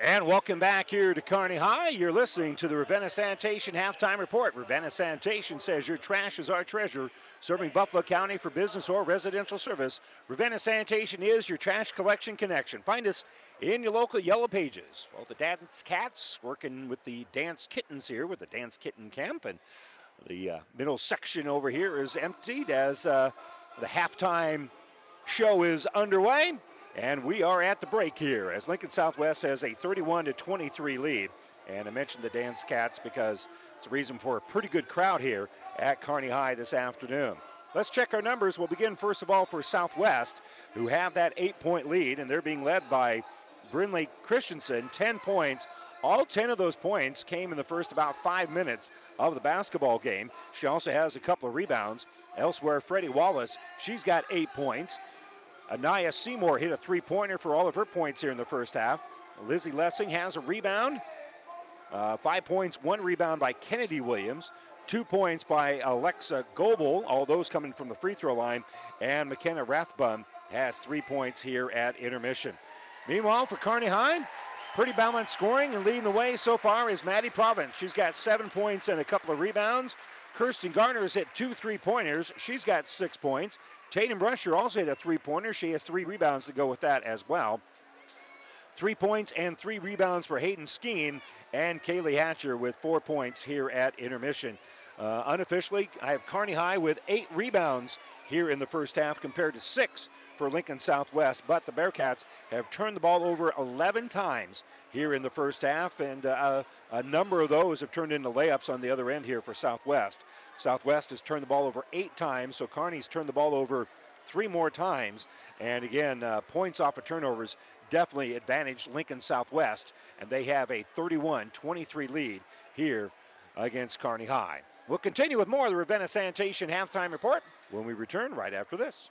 And welcome back here to Kearney High. You're listening to the Ravenna Sanitation Halftime Report. Ravenna Sanitation says your trash is our treasure. Serving Buffalo County for business or residential service, Ravenna Sanitation is your trash collection connection. Find us in your local Yellow Pages. Well, the Dance Cats working with the Dance Kittens here with the Dance Kitten Camp. And the uh, middle section over here is emptied as uh, the halftime show is underway. And we are at the break here as Lincoln Southwest has a thirty-one to twenty-three lead. And I mentioned the Dance Cats because it's a reason for a pretty good crowd here at Kearney High this afternoon. Let's check our numbers. We'll begin, first of all, for Southwest, who have that eight-point lead, and they're being led by Brinley Christensen, ten points. All ten of those points came in the first about five minutes of the basketball game. She also has a couple of rebounds. Elsewhere, Freddie Wallace, she's got eight points. Anaya Seymour hit a three-pointer for all of her points here in the first half. Lizzie Lessing has a rebound. Uh, five points, one rebound by Kennedy Williams. Two points by Alexa Goebel, all those coming from the free throw line. And McKenna Rathbun has three points here at intermission. Meanwhile, for Kearney High, pretty balanced scoring, and leading the way so far is Maddie Province. She's got seven points and a couple of rebounds. Kirsten Garner's hit two three-pointers. She's got six points. Tatum Brusher also hit a three-pointer. She has three rebounds to go with that as well. Three points and three rebounds for Hayden Skeen, and Kaylee Hatcher with four points here at intermission. Uh, unofficially, I have Kearney High with eight rebounds here in the first half compared to six for Lincoln Southwest, but the Bearcats have turned the ball over eleven times here in the first half, and uh, a number of those have turned into layups on the other end here for Southwest. Southwest has turned the ball over eight times, so Kearney's turned the ball over three more times, and again, uh, points off of turnovers definitely advantaged Lincoln Southwest, and they have a thirty-one twenty-three lead here against Kearney High. We'll continue with more of the Ravenna Sanitation Halftime Report when we return right after this.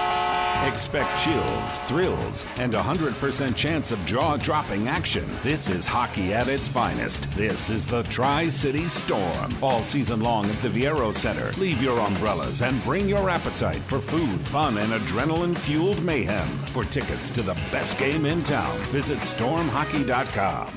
Expect chills, thrills, and one hundred percent chance of jaw-dropping action. This is hockey at its finest. This is the Tri-City Storm. All season long at the Viero Center. Leave your umbrellas and bring your appetite for food, fun, and adrenaline-fueled mayhem. For tickets to the best game in town, visit storm hockey dot com.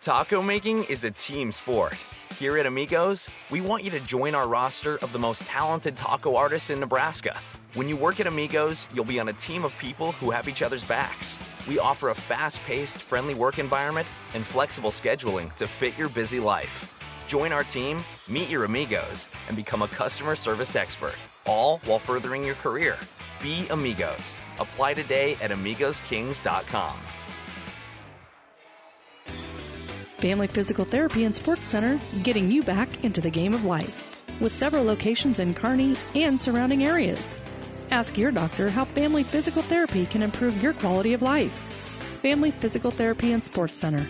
Taco making is a team sport. Here at Amigos, we want you to join our roster of the most talented taco artists in Nebraska. When you work at Amigos, you'll be on a team of people who have each other's backs. We offer a fast-paced, friendly work environment and flexible scheduling to fit your busy life. Join our team, meet your Amigos, and become a customer service expert, all while furthering your career. Be Amigos. Apply today at amigos kings dot com. Family Physical Therapy and Sports Center, getting you back into the game of life with several locations in Kearney and surrounding areas. Ask your doctor how Family Physical Therapy can improve your quality of life. Family Physical Therapy and Sports Center.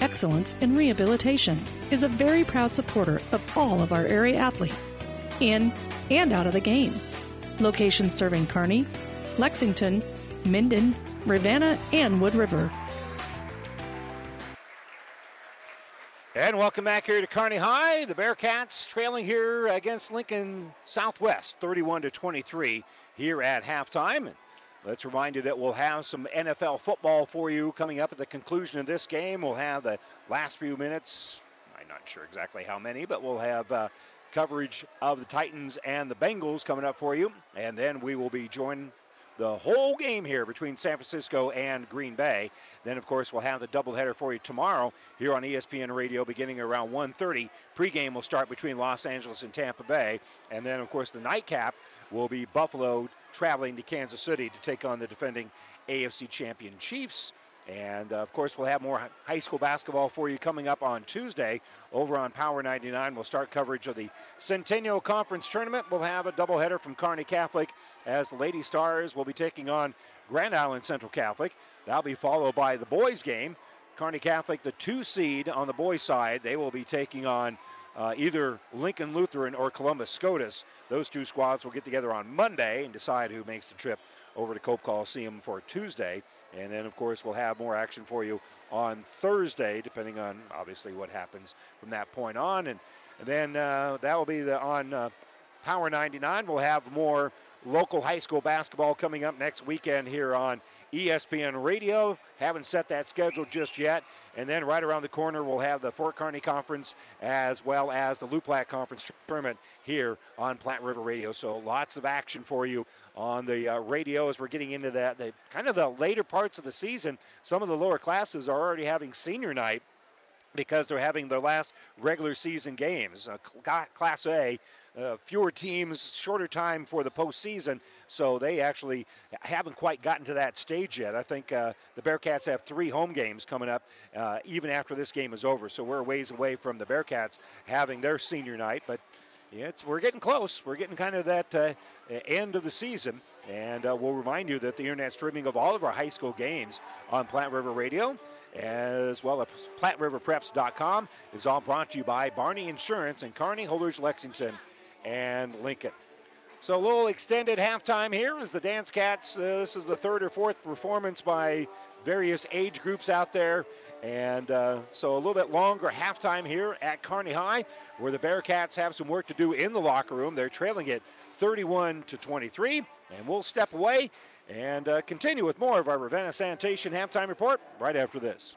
Excellence in Rehabilitation is a very proud supporter of all of our area athletes in and out of the game. Locations serving Kearney, Lexington, Minden, Ravenna, and Wood River. And welcome back here to Kearney High. The Bearcats trailing here against Lincoln Southwest, thirty-one to twenty-three here at halftime. And let's remind you that we'll have some N F L football for you coming up at the conclusion of this game. We'll have the last few minutes. I'm not sure exactly how many, but we'll have uh, coverage of the Titans and the Bengals coming up for you. And then we will be joined the whole game here between San Francisco and Green Bay. Then, of course, we'll have the doubleheader for you tomorrow here on E S P N Radio beginning around one thirty. Pre-game will start between Los Angeles and Tampa Bay. And then, of course, the nightcap will be Buffalo traveling to Kansas City to take on the defending A F C champion Chiefs. And, uh, of course, we'll have more high school basketball for you coming up on Tuesday over on Power ninety-nine. We'll start coverage of the Centennial Conference Tournament. We'll have a doubleheader from Kearney Catholic as the Lady Stars will be taking on Grand Island Central Catholic. That'll be followed by the boys' game. Kearney Catholic, the two seed on the boys' side, they will be taking on uh, either Lincoln Lutheran or Columbus SCOTUS. Those two squads will get together on Monday and decide who makes the trip over to Cope Coliseum for Tuesday. And then, of course, we'll have more action for you on Thursday, depending on, obviously, what happens from that point on. And, and then uh, that will be the, on uh, Power ninety-nine. We'll have more local high school basketball coming up next weekend here on E S P N Radio. Haven't set that schedule just yet. And then right around the corner, we'll have the Fort Kearney Conference as well as the Lou-Platte Conference Tournament here on Platte River Radio. So lots of action for you on the uh, radio as we're getting into that, the kind of the later parts of the season. Some of the lower classes are already having senior night because they're having their last regular season games. Uh, Class A, uh, fewer teams, shorter time for the postseason, so they actually haven't quite gotten to that stage yet. I think uh, the Bearcats have three home games coming up uh, even after this game is over, so we're a ways away from the Bearcats having their senior night, but yeah, it's, we're getting close. We're getting kind of that uh, end of the season. And uh, we'll remind you that the internet streaming of all of our high school games on Platte River Radio, as well as Platte River Preps dot com, is all brought to you by Barney Insurance in Kearney, Holdridge, Lexington, and Lincoln. So a little extended halftime here as the Dance Cats. Uh, this is the third or fourth performance by various age groups out there. And uh, so a little bit longer halftime here at Kearney High, where the Bearcats have some work to do in the locker room. They're trailing it thirty-one to twenty-three, and we'll step away and uh, continue with more of our Ravenna Sanitation halftime report right after this.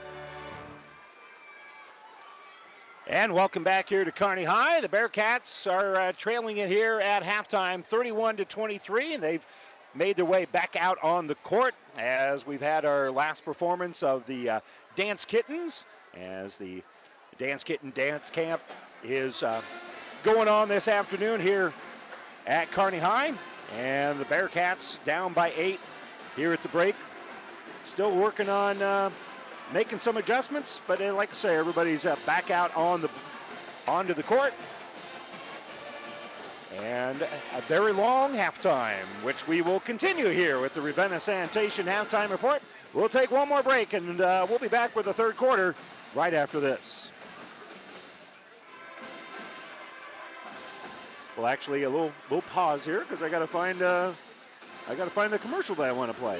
And welcome back here to Kearney High. The Bearcats are uh, trailing it here at halftime, thirty-one to twenty-three, and they've made their way back out on the court as we've had our last performance of the uh, Dance Kittens, as the Dance Kitten Dance Camp is uh, going on this afternoon here at Kearney High. And the Bearcats down by eight here at the break. Still working on uh, making some adjustments, but uh, like I say, everybody's uh, back out on the onto the court. And a very long halftime, which we will continue here with the Ravenna Sanitation halftime report. We'll take one more break, and uh, we'll be back with the third quarter right after this. Well, actually, a little little pause here because I gotta find uh, I gotta find the commercial that I want to play.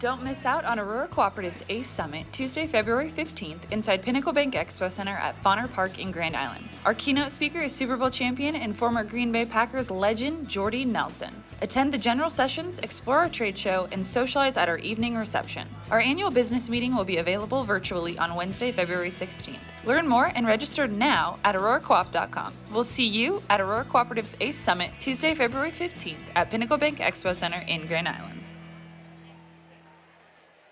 Don't miss out on Aurora Cooperative's Ace Summit, Tuesday, February fifteenth, inside Pinnacle Bank Expo Center at Fauner Park in Grand Island. Our keynote speaker is Super Bowl champion and former Green Bay Packers legend Jordy Nelson. Attend the general sessions, explore our trade show, and socialize at our evening reception. Our annual business meeting will be available virtually on Wednesday, February sixteenth. Learn more and register now at aurora coop dot com. We'll see you at Aurora Cooperative's Ace Summit, Tuesday, February fifteenth, at Pinnacle Bank Expo Center in Grand Island.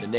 The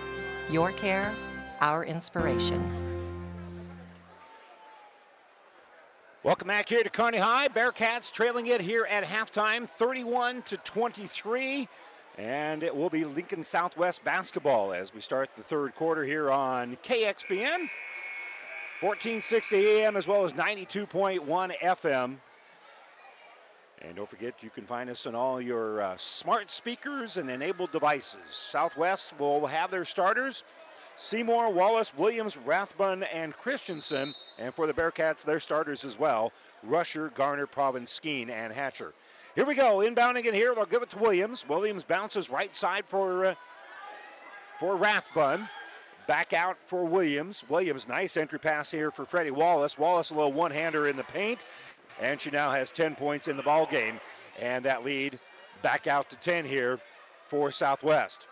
Your care, our inspiration. Welcome back here to Kearney High. Bearcats trailing it here at halftime, thirty-one to twenty-three. And it will be Lincoln Southwest basketball as we start the third quarter here on K X P N. fourteen sixty A M as well as ninety-two point one F M. And don't forget, you can find us on all your uh, smart speakers and enabled devices. Southwest will have their starters, Seymour, Wallace, Williams, Rathbun, and Christensen. And for the Bearcats, their starters as well, Rusher, Garner, Provence, Skeen, and Hatcher. Here we go, inbounding in here. They'll give it to Williams. Williams bounces right side for, uh, for Rathbun. Back out for Williams. Williams, nice entry pass here for Freddie Wallace. Wallace, a little one-hander in the paint. And she now has ten points in the ball game, and that lead back out to ten here for Southwest.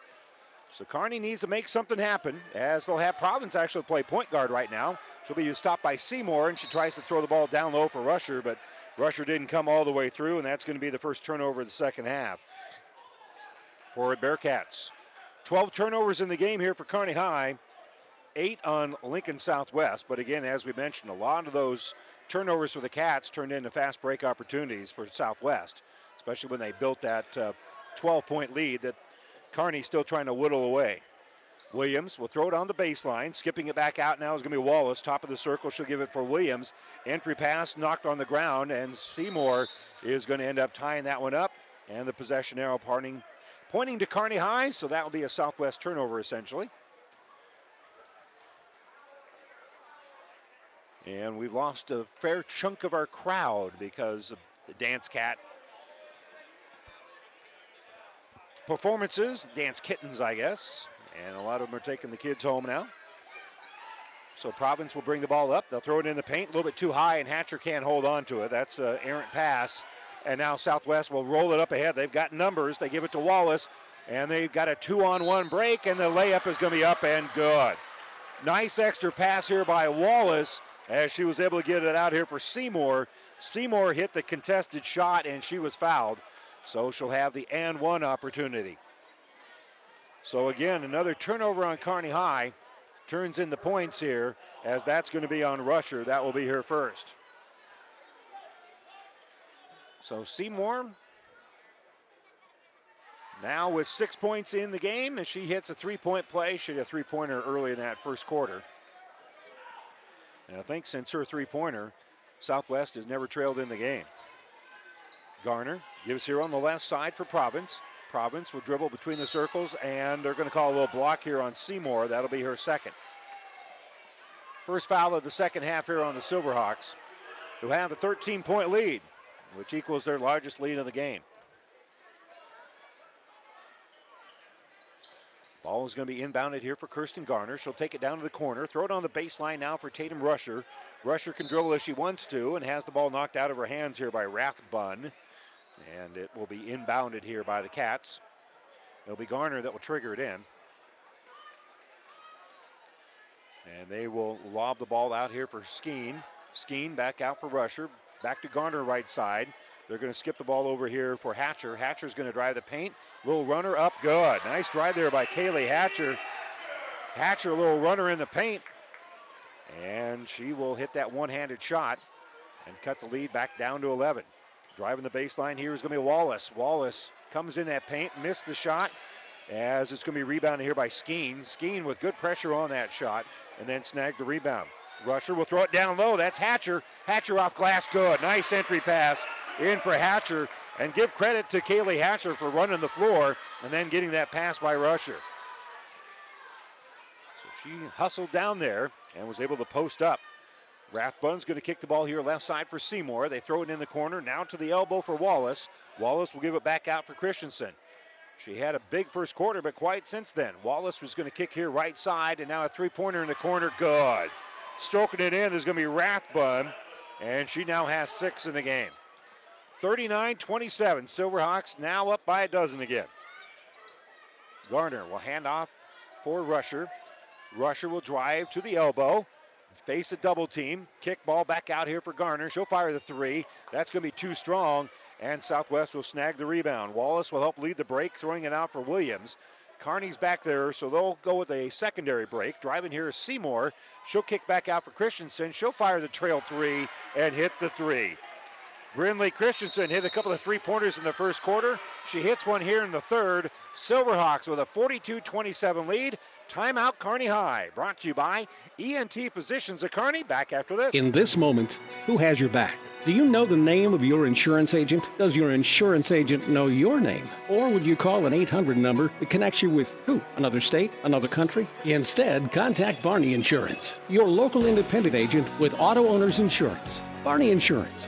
So Kearney needs to make something happen, as they'll have Providence actually play point guard right now. She'll be stopped by Seymour, and she tries to throw the ball down low for Rusher, but Rusher didn't come all the way through, and that's going to be the first turnover of the second half for Bearcats. twelve turnovers in the game here for Kearney High, eight on Lincoln Southwest. But again, as we mentioned, a lot of those turnovers for the Cats turned into fast break opportunities for Southwest, especially when they built that twelve-point uh, lead that Kearney's still trying to whittle away. Williams will throw it on the baseline. Skipping it back out now is going to be Wallace. Top of the circle, she'll give it for Williams. Entry pass knocked on the ground, and Seymour is going to end up tying that one up. And the possession arrow parting, pointing to Kearney High, so that will be a Southwest turnover essentially. And we've lost a fair chunk of our crowd because of the Dance Cat performances, Dance Kittens, I guess. And a lot of them are taking the kids home now. So Providence will bring the ball up. They'll throw it in the paint, a little bit too high, and Hatcher can't hold on to it. That's an errant pass. And now Southwest will roll it up ahead. They've got numbers. They give it to Wallace, and they've got a two-on-one break, and the layup is going to be up and good. Nice extra pass here by Wallace as she was able to get it out here for Seymour. Seymour hit the contested shot, and she was fouled. So she'll have the and one opportunity. So again, another turnover on Kearney High. Turns in the points here, as that's going to be on Rusher. That will be her first. So Seymour now with six points in the game, and she hits a three-point play. She had a three-pointer early in that first quarter. And I think since her three-pointer, Southwest has never trailed in the game. Garner gives here on the left side for Providence. Providence will dribble between the circles, and they're going to call a little block here on Seymour. That'll be her second. First foul of the second half here on the Silverhawks, who have a thirteen-point lead, which equals their largest lead of the game. Ball is going to be inbounded here for Kirsten Garner. She'll take it down to the corner, throw it on the baseline now for Tatum Rusher. Rusher can dribble if she wants to, and has the ball knocked out of her hands here by Rathbun. And it will be inbounded here by the Cats. It'll be Garner that will trigger it in. And they will lob the ball out here for Skeen. Skeen back out for Rusher. Back to Garner right side. They're going to skip the ball over here for Hatcher. Hatcher's going to drive the paint. Little runner up, good. Nice drive there by Kaylee Hatcher. Hatcher, a little runner in the paint. And she will hit that one-handed shot and cut the lead back down to eleven. Driving the baseline here is going to be Wallace. Wallace comes in that paint, missed the shot, as it's going to be rebounded here by Skeen. Skeen with good pressure on that shot, and then snagged the rebound. Rusher will throw it down low. That's Hatcher. Hatcher off glass, good. Nice entry pass in for Hatcher, and give credit to Kaylee Hatcher for running the floor and then getting that pass by Rusher. So she hustled down there and was able to post up. Rathbun's going to kick the ball here left side for Seymour. They throw it in the corner, now to the elbow for Wallace. Wallace will give it back out for Christensen. She had a big first quarter, but quite since then. Wallace was going to kick here right side, and now a three-pointer in the corner, good. Stroking it in is going to be Rathbun, and she now has six in the game. thirty-nine twenty-seven, Silverhawks now up by a dozen again. Garner will hand off for Rusher. Rusher will drive to the elbow. Face a double team. Kick ball back out here for Garner. She'll fire the three. That's going to be too strong. And Southwest will snag the rebound. Wallace will help lead the break, throwing it out for Williams. Kearney's back there, so they'll go with a secondary break. Driving here is Seymour. She'll kick back out for Christensen. She'll fire the trail three and hit the three. Brindley Christensen hit a couple of three-pointers in the first quarter. She hits one here in the third. Silverhawks with a forty-two twenty-seven lead. Timeout Kearney High, brought to you by E N T Positions of Kearney. Back after this. In this moment, who has your back? Do you know the name of your insurance agent? Does your insurance agent know your name? Or would you call an eight hundred number that connects you with who? Another state? Another country? Instead, contact Barney Insurance, your local independent agent with auto owners insurance. Barney Insurance.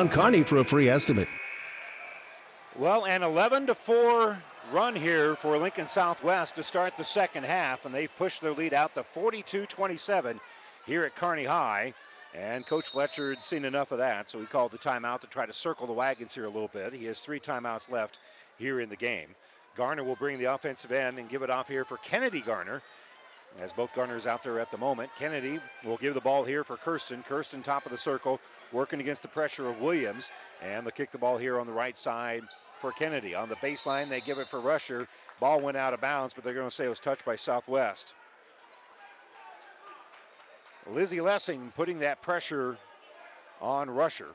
Kearney for a free estimate. Well, an eleven to four run here for Lincoln Southwest to start the second half, and they've pushed their lead out to forty-two twenty-seven here at Kearney High. And Coach Fletcher had seen enough of that, so he called the timeout to try to circle the wagons here a little bit. He has three timeouts left here in the game. Garner will bring the offensive end and give it off here for Kennedy Garner, as both Garners out there at the moment. Kennedy will give the ball here for Kirsten. Kirsten, top of the circle, working against the pressure of Williams, and they'll kick the ball here on the right side for Kennedy. On the baseline, they give it for Rusher. Ball went out of bounds, but they're going to say it was touched by Southwest. Lizzie Lessing putting that pressure on Rusher.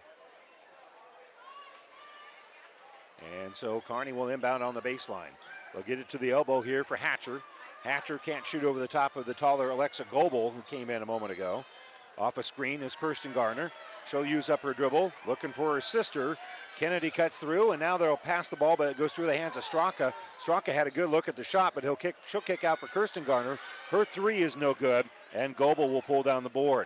And so Kearney will inbound on the baseline. They'll get it to the elbow here for Hatcher. Hatcher can't shoot over the top of the taller Alexa Goebel, who came in a moment ago. Off a screen is Kirsten Garner. She'll use up her dribble, looking for her sister. Kennedy cuts through, and now they'll pass the ball, but it goes through the hands of Straka. Straka had a good look at the shot, but he'll kick, she'll kick out for Kirsten Garner. Her three is no good, and Goebel will pull down the board.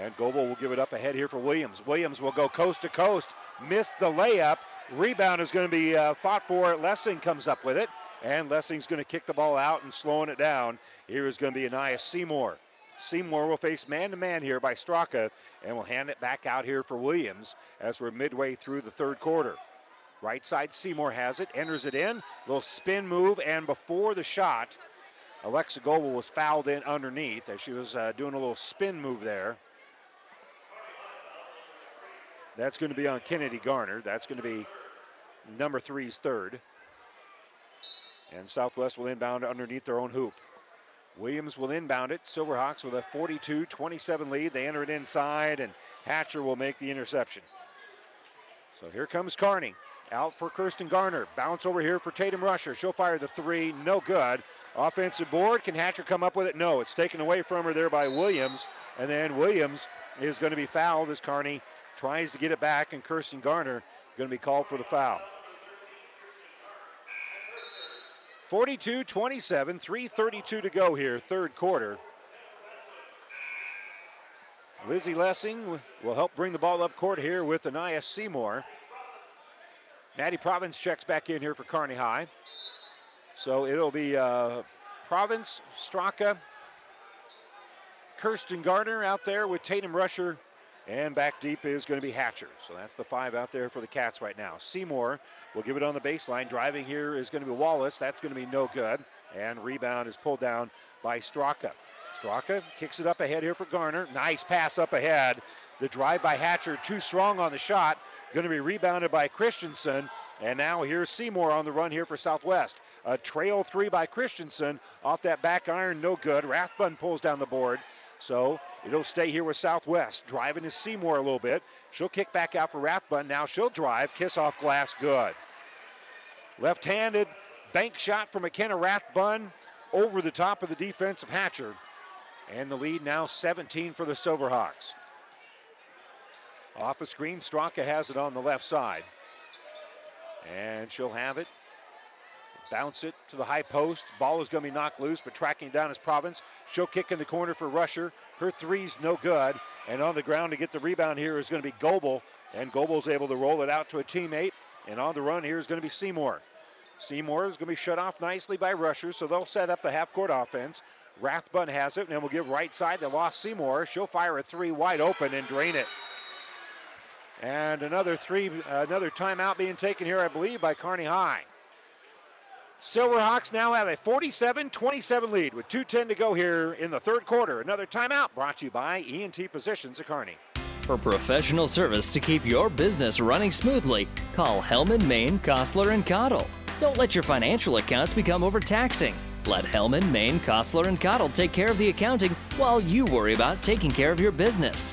And Goebel will give it up ahead here for Williams. Williams will go coast to coast, missed the layup. Rebound is going to be uh, fought for. Lessing comes up with it, and Lessing's going to kick the ball out and slowing it down. Here is going to be Anaya Seymour. Seymour will face man-to-man here by Straka, and will hand it back out here for Williams as we're midway through the third quarter. Right side, Seymour has it, enters it in, little spin move, and before the shot, Alexa Goebel was fouled in underneath as she was uh, doing a little spin move there. That's going to be on Kennedy Garner. That's going to be number three's third. And Southwest will inbound underneath their own hoop. Williams will inbound it. Silverhawks with a forty-two twenty-seven lead. They enter it inside, and Hatcher will make the interception. So here comes Kearney. Out for Kirsten Garner. Bounce over here for Tatum Rusher. She'll fire the three. No good. Offensive board. Can Hatcher come up with it? No. It's taken away from her there by Williams. And then Williams is going to be fouled as Kearney tries to get it back, and Kirsten Garner going to be called for the foul. forty-two twenty-seven, three thirty-two to go here, third quarter. Lizzie Lessing will help bring the ball up court here with Anaya Seymour. Maddie Province checks back in here for Kearney High. So it'll be uh, Province, Straka, Kirsten Garner out there with Tatum Rusher, and back deep is going to be Hatcher. So that's the five out there for the Cats right now. Seymour will give it on the baseline. Driving here is going to be Wallace. That's going to be no good. And rebound is pulled down by Straka. Straka kicks it up ahead here for Garner. Nice pass up ahead. The drive by Hatcher, too strong on the shot. Going to be rebounded by Christensen. And now here's Seymour on the run here for Southwest. A trail three by Christensen. Off that back iron, no good. Rathbun pulls down the board. So it'll stay here with Southwest. Driving to Seymour a little bit. She'll kick back out for Rathbun. Now she'll drive. Kiss off glass. Good. Left-handed bank shot for McKenna Rathbun over the top of the defense of Hatcher. And the lead now seventeen for the Silverhawks. Off the screen, Straka has it on the left side. And she'll have it. Bounce it to the high post. Ball is going to be knocked loose, but tracking down is Province. She'll kick in the corner for Rusher. Her three's no good. And on the ground to get the rebound here is going to be Goebel. And Goebel's able to roll it out to a teammate. And on the run here is going to be Seymour. Seymour is going to be shut off nicely by Rusher, so they'll set up the half-court offense. Rathbun has it, and then we'll give right side. They lost Seymour. She'll fire a three wide open and drain it. And another three, another timeout being taken here, I believe, by Kearney High. Silverhawks now have a forty-seven twenty-seven lead with two ten to go here in the third quarter. Another timeout brought to you by E N T Positions of Kearney. For professional service to keep your business running smoothly, call Hellman, Main, Kostler and Cottle. Don't let your financial accounts become overtaxing. Let Hellman, Main, Kostler and Cottle take care of the accounting while you worry about taking care of your business.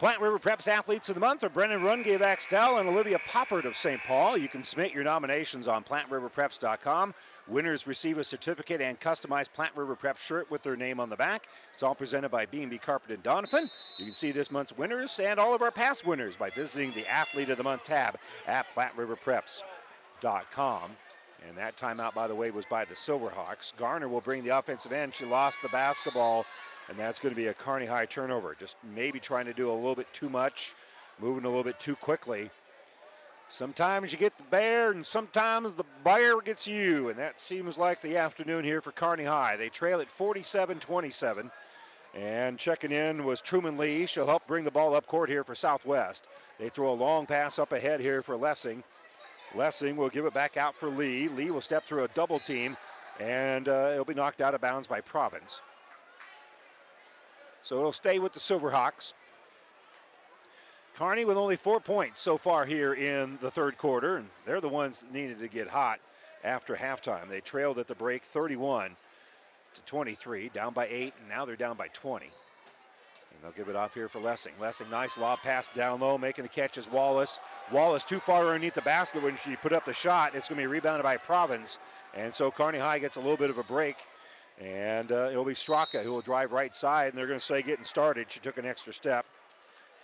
Platte River Preps Athletes of the Month are Brennan Rungay of Axtell and Olivia Poppert of Saint Paul. You can submit your nominations on Platte River Preps dot com. Winners receive a certificate and customized Platte River Prep shirt with their name on the back. It's all presented by B and B Carpet and Donovan. You can see this month's winners and all of our past winners by visiting the Athlete of the Month tab at Platte River Preps dot com. And that timeout, by the way, was by the Silverhawks. Garner will bring the offensive end. She lost the basketball, and that's going to be a Kearney High turnover. Just maybe trying to do a little bit too much, moving a little bit too quickly. Sometimes you get the bear, and sometimes the bear gets you, and that seems like the afternoon here for Kearney High. They trail at forty-seven twenty-seven. And checking in was Truman Lee. She'll help bring the ball up court here for Southwest. They throw a long pass up ahead here for Lessing. Lessing will give it back out for Lee. Lee will step through a double team, and uh, it'll be knocked out of bounds by Province. So it'll stay with the Silverhawks. Kearney with only four points so far here in the third quarter, and they're the ones that needed to get hot after halftime. They trailed at the break thirty-one to twenty-three, down by eight, and now they're down by twenty. And they'll give it off here for Lessing. Lessing, nice lob pass down low, making the catch is Wallace. Wallace too far underneath the basket when she put up the shot. It's going to be rebounded by Province, and so Kearney High gets a little bit of a break, and uh, it'll be Straka who will drive right side, and they're going to say getting started. She took an extra step.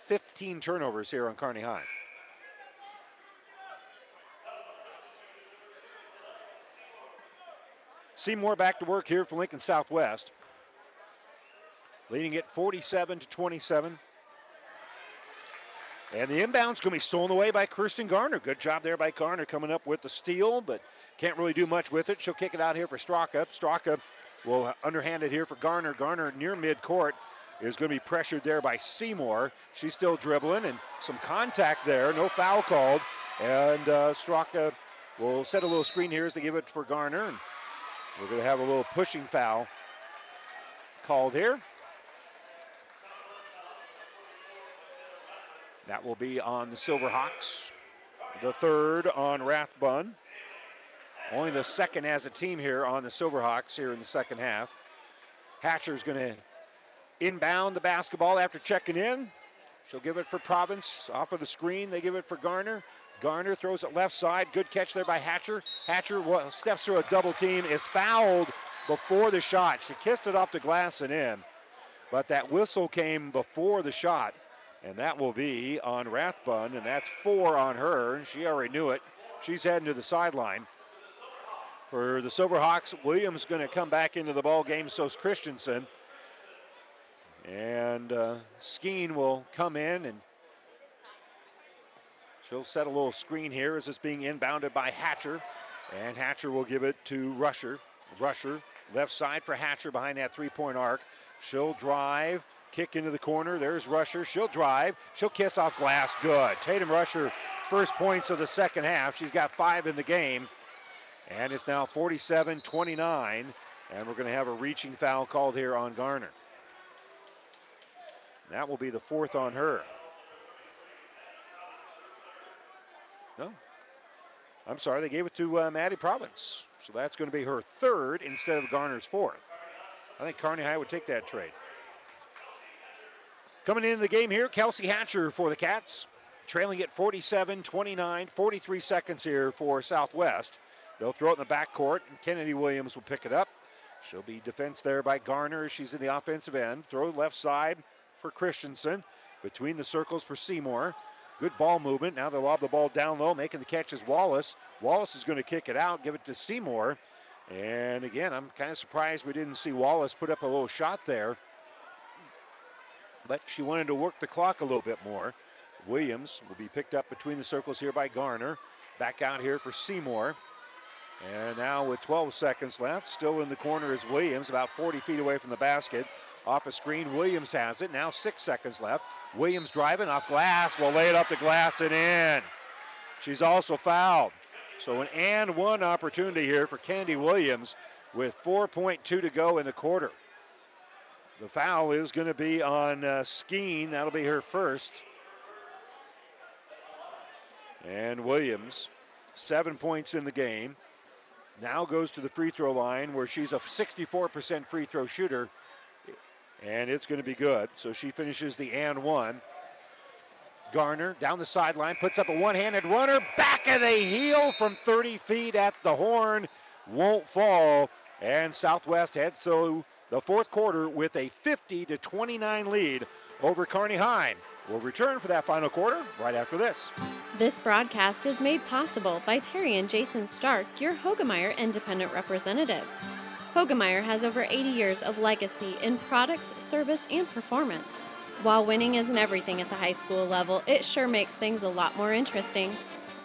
fifteen turnovers here on Kearney High. Seymour back to work here for Lincoln Southwest, leading it forty-seven to twenty-seven. And the inbound's going to be stolen away by Kirsten Garner. Good job there by Garner coming up with the steal, but can't really do much with it. She'll kick it out here for Straka. Straka will underhand it here for Garner. Garner near midcourt is going to be pressured there by Seymour. She's still dribbling, and some contact there. No foul called. And uh, Straka will set a little screen here as they give it for Garner. And we're going to have a little pushing foul called here. That will be on the Silverhawks. The third on Rathbun. Only the second as a team here on the Silverhawks here in the second half. Hatcher's going to inbound the basketball after checking in. She'll give it for Province. Off of the screen, they give it for Garner. Garner throws it left side. Good catch there by Hatcher. Hatcher steps through a double team, is fouled before the shot. She kissed it off the glass and in, but that whistle came before the shot, and that will be on Rathbun, and that's four on her, and she already knew it. She's heading to the sideline. For the Silverhawks, Williams going to come back into the ball game, so's Christensen. And uh, Skeen will come in, and she'll set a little screen here as it's being inbounded by Hatcher. And Hatcher will give it to Rusher. Rusher, left side for Hatcher behind that three-point arc. She'll drive, kick into the corner. There's Rusher. She'll drive. She'll kiss off glass. Good. Tatum Rusher, first points of the second half. She's got five in the game. And it's now forty-seven twenty-nine. And we're going to have a reaching foul called here on Garner. That will be the fourth on her. No. I'm sorry, they gave it to uh, Maddie Province. So that's going to be her third instead of Garner's fourth. I think Kearney High would take that trade. Coming into the game here, Kelsey Hatcher for the Cats. Trailing at forty-seven twenty-nine, forty-three seconds here for Southwest. They'll throw it in the backcourt, and Kennedy Williams will pick it up. She'll be defense there by Garner. She's in the offensive end. Throw left side for Christensen, between the circles for Seymour. Good ball movement. Now they lob the ball down low, making the catch is Wallace. Wallace is going to kick it out, give it to Seymour. And again, I'm kind of surprised we didn't see Wallace put up a little shot there, but she wanted to work the clock a little bit more. Williams will be picked up between the circles here by Garner. Back out here for Seymour. And now with twelve seconds left, still in the corner is Williams, about forty feet away from the basket. Off a screen, Williams has it. Now six seconds left. Williams driving off glass, will lay it off the glass and in. She's also fouled. So an and one opportunity here for Candy Williams with four point two to go in the quarter. The foul is going to be on uh, Skeen. That'll be her first. And Williams, seven points in the game. Now goes to the free throw line where she's a sixty-four percent free throw shooter. And it's going to be good. So she finishes the and one. Garner down the sideline, puts up a one-handed runner, back of the heel from thirty feet at the horn, won't fall, and Southwest heads to the fourth quarter with a fifty to twenty-nine lead over Kearney High. We'll return for that final quarter right after this. This broadcast is made possible by Terry and Jason Stark, your Hoegemeyer Independent Representatives. Hoegemeyer has over eighty years of legacy in products, service, and performance. While winning isn't everything at the high school level, it sure makes things a lot more interesting.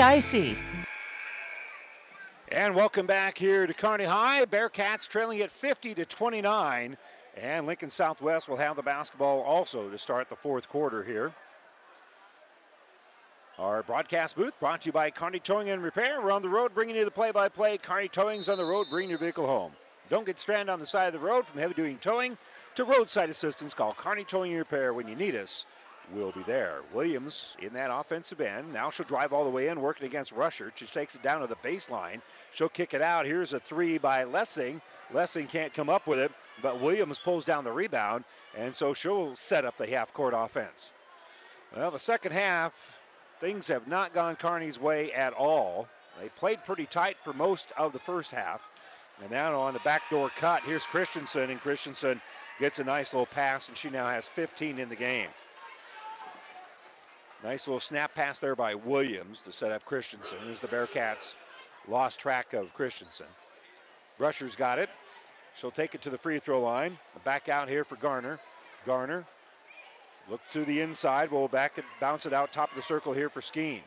I C. And welcome back here to Kearney High. Bearcats trailing at fifty to twenty-nine. And Lincoln Southwest will have the basketball also to start the fourth quarter here. Our broadcast booth brought to you by Kearney Towing and Repair. We're on the road bringing you the play-by-play. Kearney Towing's on the road, bringing your vehicle home. Don't get stranded on the side of the road. From heavy-duty towing to roadside assistance, call Kearney Towing and Repair when you need us. Will be there. Williams in that offensive end. Now she'll drive all the way in, working against Rusher. She takes it down to the baseline. She'll kick it out. Here's a three by Lessing. Lessing can't come up with it, but Williams pulls down the rebound, and so she'll set up the half-court offense. Well, the second half, things have not gone Kearney's way at all. They played pretty tight for most of the first half. And now on the backdoor cut, here's Christensen, and Christensen gets a nice little pass, and she now has fifteen in the game. Nice little snap pass there by Williams to set up Christensen as the Bearcats lost track of Christensen. Brusher's got it. She'll take it to the free throw line. Back out here for Garner. Garner looks to the inside. We'll back it, bounce it out top of the circle here for Skeen.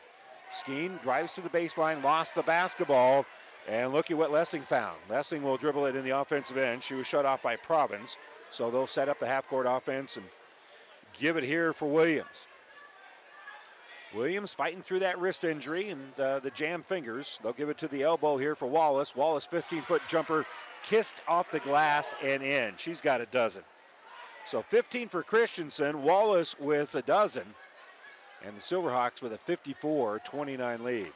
Skeen drives to the baseline, lost the basketball, and look at what Lessing found. Lessing will dribble it in the offensive end. She was shut off by Province, so they'll set up the half-court offense and give it here for Williams. Williams fighting through that wrist injury and uh, the jam fingers. They'll give it to the elbow here for Wallace. Wallace, fifteen-foot jumper, kissed off the glass and in. She's got a dozen. So fifteen for Christensen, Wallace with a dozen, and the Silverhawks with a fifty-four twenty-nine lead.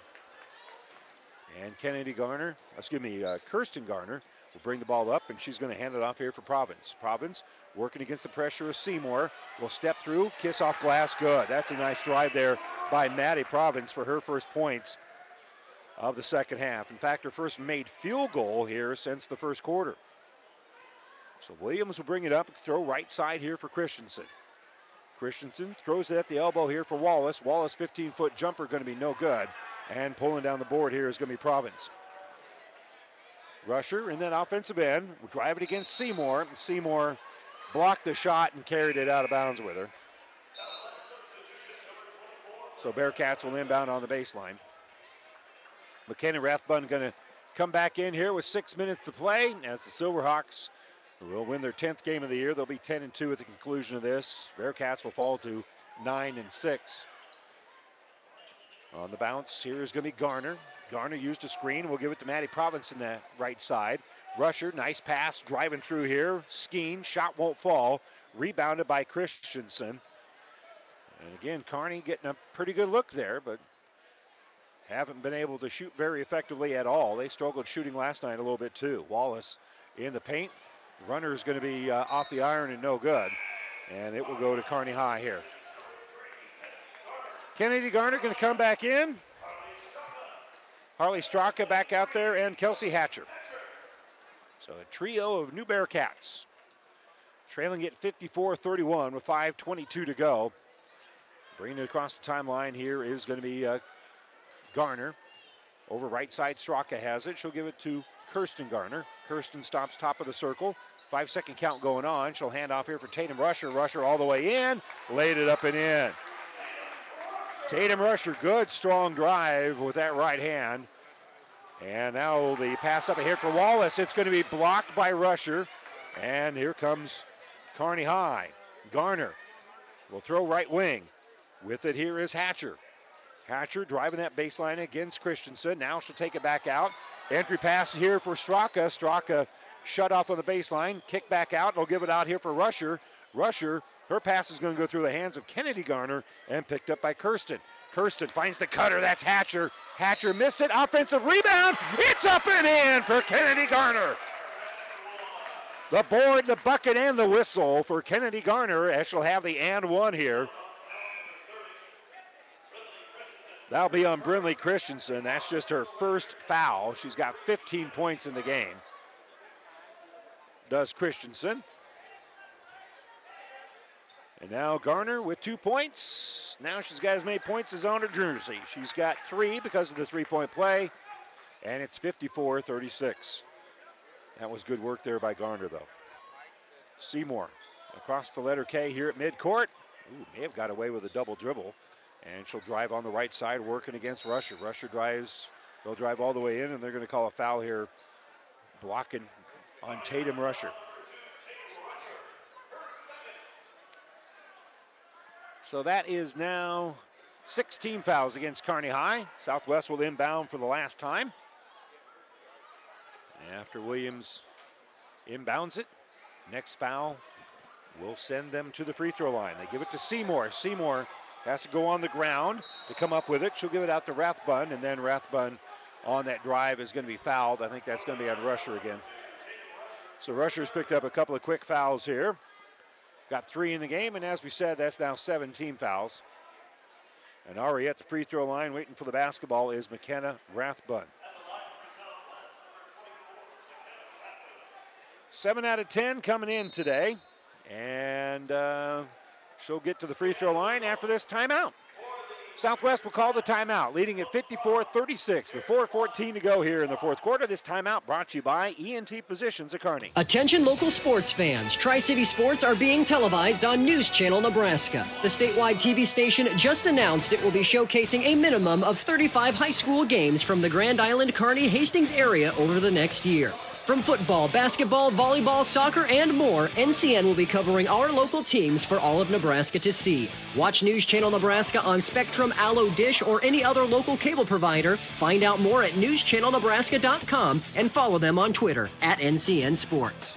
And Kennedy Garner, excuse me, uh, Kirsten Garner will bring the ball up, and she's going to hand it off here for Province. Province working against the pressure of Seymour. Will step through, kiss off glass, good. That's a nice drive there by Maddie Province for her first points of the second half. In fact, her first made field goal here since the first quarter. So Williams will bring it up, throw right side here for Christensen. Christensen throws it at the elbow here for Wallace. Wallace, fifteen-foot jumper, going to be no good. And pulling down the board here is going to be Province. Rusher in that offensive end will drive it against Seymour. Seymour blocked the shot and carried it out of bounds with her. So Bearcats will inbound on the baseline. McKenna Rathbun going to come back in here with six minutes to play as the Silverhawks will win their tenth game of the year. They'll be ten and two at the conclusion of this. Bearcats will fall to nine and six. On the bounce, here is going to be Garner. Garner used a screen. We'll give it to Maddie Province in the right side. Rusher, nice pass, driving through here. Skeen, shot won't fall. Rebounded by Christensen. And again, Kearney getting a pretty good look there, but haven't been able to shoot very effectively at all. They struggled shooting last night a little bit too. Wallace in the paint. Runner is going to be uh, off the iron and no good. And it will go to Kearney High here. Kennedy Garner going to come back in. Harley Straka back out there, and Kelsey Hatcher. So a trio of new Bearcats trailing at fifty-four thirty-one with five twenty-two to go. Bringing it across the timeline here is going to be uh, Garner. Over right side, Straka has it. She'll give it to Kirsten Garner. Kirsten stops top of the circle. Five-second count going on. She'll hand off here for Tatum Rusher. Rusher all the way in. Laid it up and in. Tatum Rusher, good strong drive with that right hand. And now the pass up ahead for Wallace. It's going to be blocked by Rusher. And here comes Kearney High. Garner will throw right wing. With it here is Hatcher. Hatcher driving that baseline against Christensen. Now she'll take it back out. Entry pass here for Straka. Straka shut off on the baseline. Kick back out. They'll give it out here for Rusher. Rusher, her pass is going to go through the hands of Kennedy Garner and picked up by Kirsten. Kirsten finds the cutter. That's Hatcher. Hatcher missed it. Offensive rebound. It's up and in for Kennedy Garner. The board, the bucket, and the whistle for Kennedy Garner as she'll have the and one here. That'll be on Brinley Christensen. That's just her first foul. She's got fifteen points in the game. Does Christensen. And now Garner with two points. Now she's got as many points as on her jersey. She's got three because of the three-point play, and it's fifty-four thirty-six. That was good work there by Garner, though. Seymour across the letter K here at midcourt. Ooh, may have got away with a double dribble. And she'll drive on the right side, working against Rusher. Rusher drives, they'll drive all the way in, and they're going to call a foul here, blocking on Tatum Rusher. So that is now sixteen fouls against Kearney High. Southwest will inbound for the last time. After Williams inbounds it, next foul will send them to the free throw line. They give it to Seymour. Seymour has to go on the ground to come up with it. She'll give it out to Rathbun, and then Rathbun on that drive is going to be fouled. I think that's going to be on Rusher again. So Rusher's picked up a couple of quick fouls here. Got three in the game, and as we said, that's now seventeen fouls. And already at the free throw line, waiting for the basketball, is McKenna Rathbun. seven out of ten coming in today, and uh, she'll get to the free throw line after this timeout. Southwest will call the timeout, leading at fifty-four thirty-six with four fourteen to go here in the fourth quarter. This timeout brought to you by E N T Positions of Kearney. Attention local sports fans. Tri-City Sports are being televised on News Channel Nebraska. The statewide T V station just announced it will be showcasing a minimum of thirty-five high school games from the Grand Island, Kearney, Hastings area over the next year. From football, basketball, volleyball, soccer, and more, N C N will be covering our local teams for all of Nebraska to see. Watch News Channel Nebraska on Spectrum, Allo, Dish, or any other local cable provider. Find out more at news channel nebraska dot com and follow them on Twitter at N C N Sports.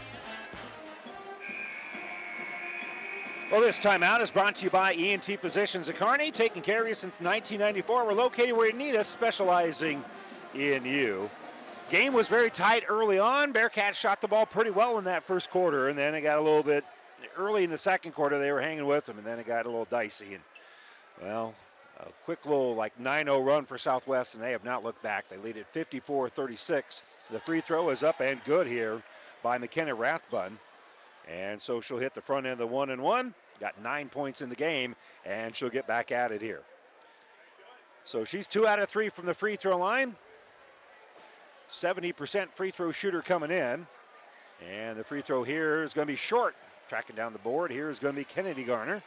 Well, this timeout is brought to you by E N T Positions of Kearney, taking care of you since nineteen ninety-four. We're located where you need us, specializing in you. Game was very tight early on. Bearcats shot the ball pretty well in that first quarter, and then it got a little bit early in the second quarter. They were hanging with them, and then it got a little dicey. And, well, a quick little like nine oh run for Southwest, and they have not looked back. They lead at fifty-four thirty-six. The free throw is up and good here by McKenna Rathbun. And so she'll hit the front end of the one and one. Got nine points in the game, and she'll get back at it here. So she's two out of three from the free throw line. seventy percent free throw shooter coming in. And the free throw here is going to be short. Tracking down the board here is going to be Kennedy Garner.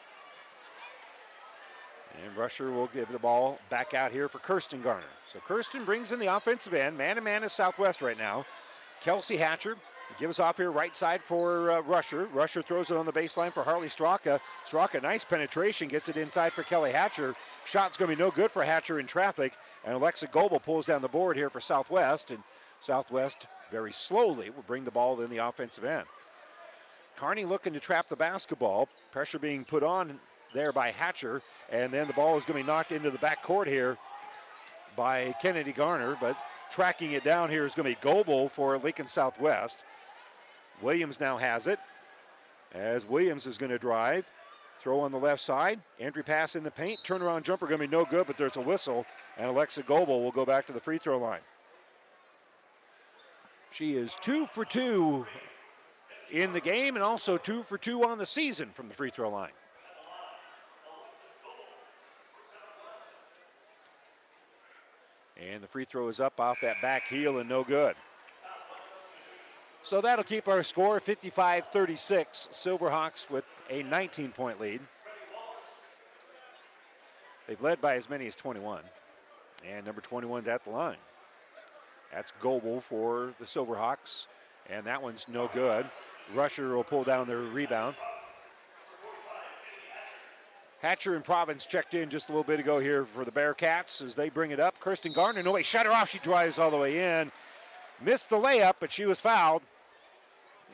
And Rusher will give the ball back out here for Kirsten Garner. So Kirsten brings in the offensive end. Man-to-man is Southwest right now. Kelsey Hatcher. Give us off here right side for uh, Rusher. Rusher throws it on the baseline for Harley Straka. Straka, nice penetration, gets it inside for Kelly Hatcher. Shot's going to be no good for Hatcher in traffic. And Alexa Goebel pulls down the board here for Southwest. And Southwest very slowly will bring the ball in the offensive end. Kearney looking to trap the basketball. Pressure being put on there by Hatcher. And then the ball is going to be knocked into the backcourt here by Kennedy Garner. But tracking it down here is going to be Goebel for Lincoln Southwest. Williams now has it as Williams is going to drive Throw on the left side. Entry pass in the paint. Turnaround jumper going to be no good, but there's a whistle. And Alexa Goebel will go back to the free throw line. She is two for two in the game and also two for two on the season from the free throw line. And the free throw is up off that back heel and no good. So that'll keep our score fifty-five thirty-six. Silverhawks with a nineteen-point lead. They've led by as many as twenty-one. And number twenty-one's at the line. That's Goebel for the Silverhawks. And that one's no good. Rusher will pull down their rebound. Hatcher and Province checked in just a little bit ago here for the Bearcats as they bring it up. Kirsten Gardner, no way, shut her off. She drives all the way in. Missed the layup, but she was fouled.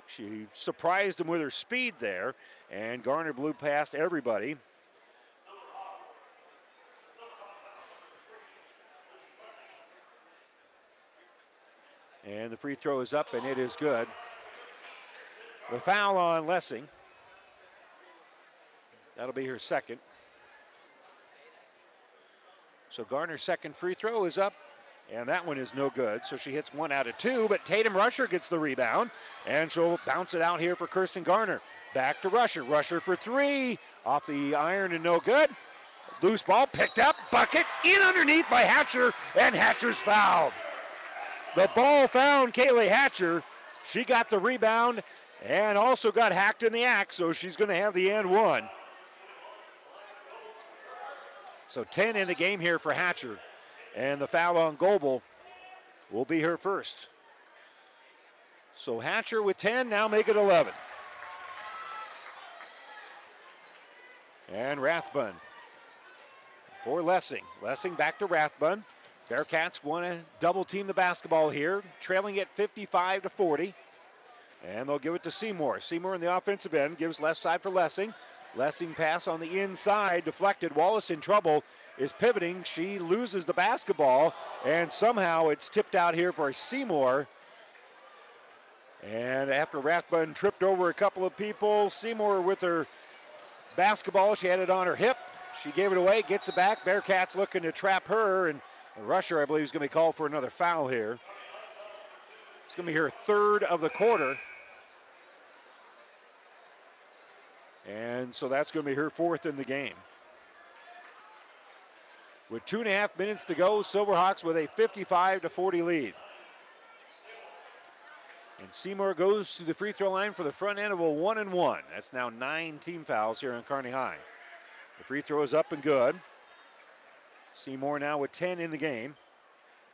She surprised him with her speed there, and Garner blew past everybody. And the free throw is up, and it is good. The foul on Lessing. That'll be her second. So Garner's second free throw is up, and that one is no good. So she hits one out of two, but Tatum Rusher gets the rebound, and she'll bounce it out here for Kirsten Garner. Back to Rusher. Rusher for three. Off the iron and no good. Loose ball picked up, bucket, in underneath by Hatcher, and Hatcher's fouled. The ball found Kaylee Hatcher. She got the rebound and also got hacked in the act, so she's going to have the end one. So ten in the game here for Hatcher. And the foul on Goebel will be her first. So Hatcher with ten, now make it eleven. And Rathbun for Lessing. Lessing back to Rathbun. Bearcats want to double team the basketball here, trailing it fifty-five to forty. And they'll give it to Seymour. Seymour in the offensive end, gives left side for Lessing. Lessing pass on the inside, deflected. Wallace in trouble, is pivoting. She loses the basketball, and somehow it's tipped out here for Seymour. And after Rathbun tripped over a couple of people, Seymour with her basketball, she had it on her hip. She gave it away, gets it back. Bearcats looking to trap her, and Rusher, I believe, is going to be called for another foul here. It's going to be her third of the quarter. And so that's going to be her fourth in the game. With two and a half minutes to go, Silverhawks with a fifty-five to forty lead. And Seymour goes to the free throw line for the front end of a one and one. That's now nine team fouls here on Kearney High. The free throw is up and good. Seymour now with ten in the game.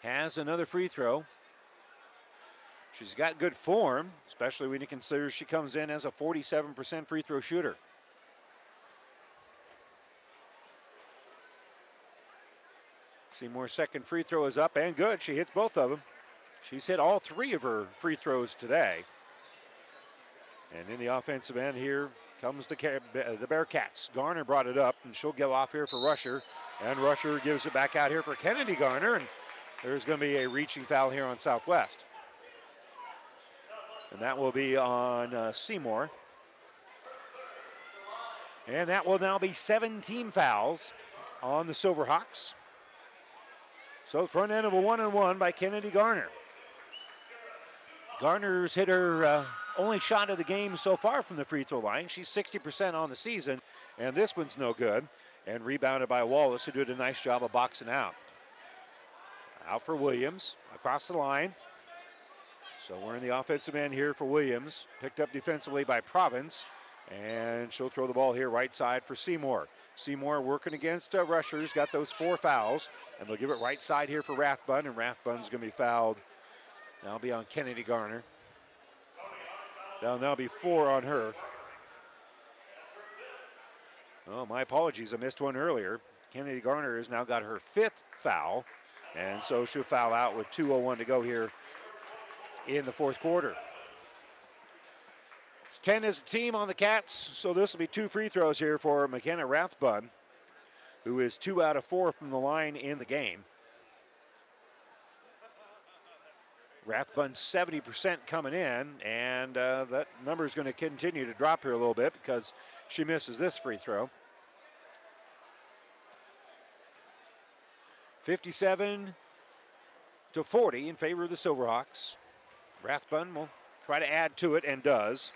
Has another free throw. She's got good form, especially when you consider she comes in as a forty-seven percent free throw shooter. Seymour's second free throw is up and good. She hits both of them. She's hit all three of her free throws today. And in the offensive end here comes the, the Bearcats. Garner brought it up, and she'll give off here for Rusher. And Rusher gives it back out here for Kennedy Garner. And there's going to be a reaching foul here on Southwest. And that will be on uh, Seymour. And that will now be seventeen fouls on the Silverhawks. So front end of a one-on-one by Kennedy Garner. Garner's hit her uh, only shot of the game so far from the free throw line. She's sixty percent on the season, and this one's no good. And rebounded by Wallace, who did a nice job of boxing out. Out for Williams, across the line. So we're in the offensive end here for Williams. Picked up defensively by Province. And she'll throw the ball here right side for Seymour. Seymour working against uh, Rusher's. Got those four fouls. And they'll give it right side here for Rathbun. And Rathbun's going to be fouled. That'll be on Kennedy Garner. That'll now be four on her. Oh, my apologies. I missed one earlier. Kennedy Garner has now got her fifth foul. And so she'll foul out with two oh one to go here in the fourth quarter. It's ten as a team on the Cats, so this will be two free throws here for McKenna Rathbun, who is two out of four from the line in the game. Rathbun's seventy percent coming in, and uh, that number is going to continue to drop here a little bit because she misses this free throw. fifty-seven to forty in favor of the Silverhawks. Rathbun will try to add to it and does.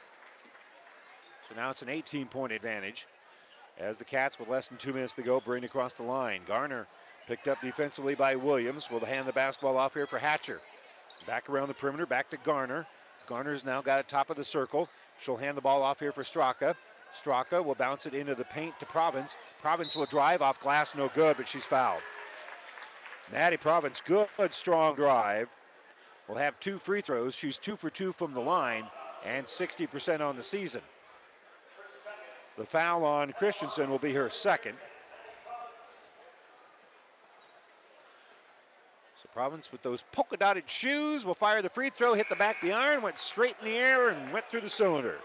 So now it's an eighteen-point advantage as the Cats, with less than two minutes to go, bring it across the line. Garner picked up defensively by Williams. Will hand the basketball off here for Hatcher. Back around the perimeter, back to Garner. Garner's now got it top of the circle. She'll hand the ball off here for Straka. Straka will bounce it into the paint to Province. Province will drive off glass, no good, but she's fouled. Maddie Province, good, strong drive. Will have two free throws. She's two for two from the line and sixty percent on the season. The foul on Christensen will be her second. So Province, with those polka dotted shoes, will fire the free throw, hit the back of the iron, went straight in the air and went through the cylinder.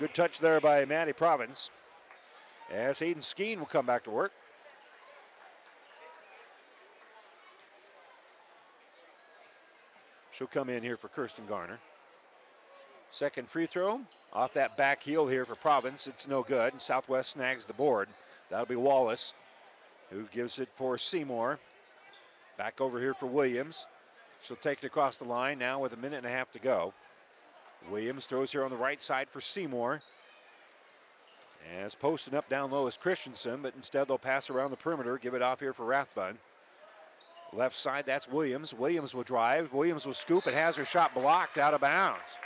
Good touch there by Maddie Province. As Hayden Skeen will come back to work. She'll come in here for Kirsten Garner. Second free throw, off that back heel here for Province. It's no good, and Southwest snags the board. That'll be Wallace, who gives it for Seymour. Back over here for Williams. She'll take it across the line now with a minute and a half to go. Williams throws here on the right side for Seymour. As posting up down low is Christensen, but instead they'll pass around the perimeter, give it off here for Rathbun. Left side, that's Williams. Williams will drive. Williams will scoop and has her shot blocked out of bounds.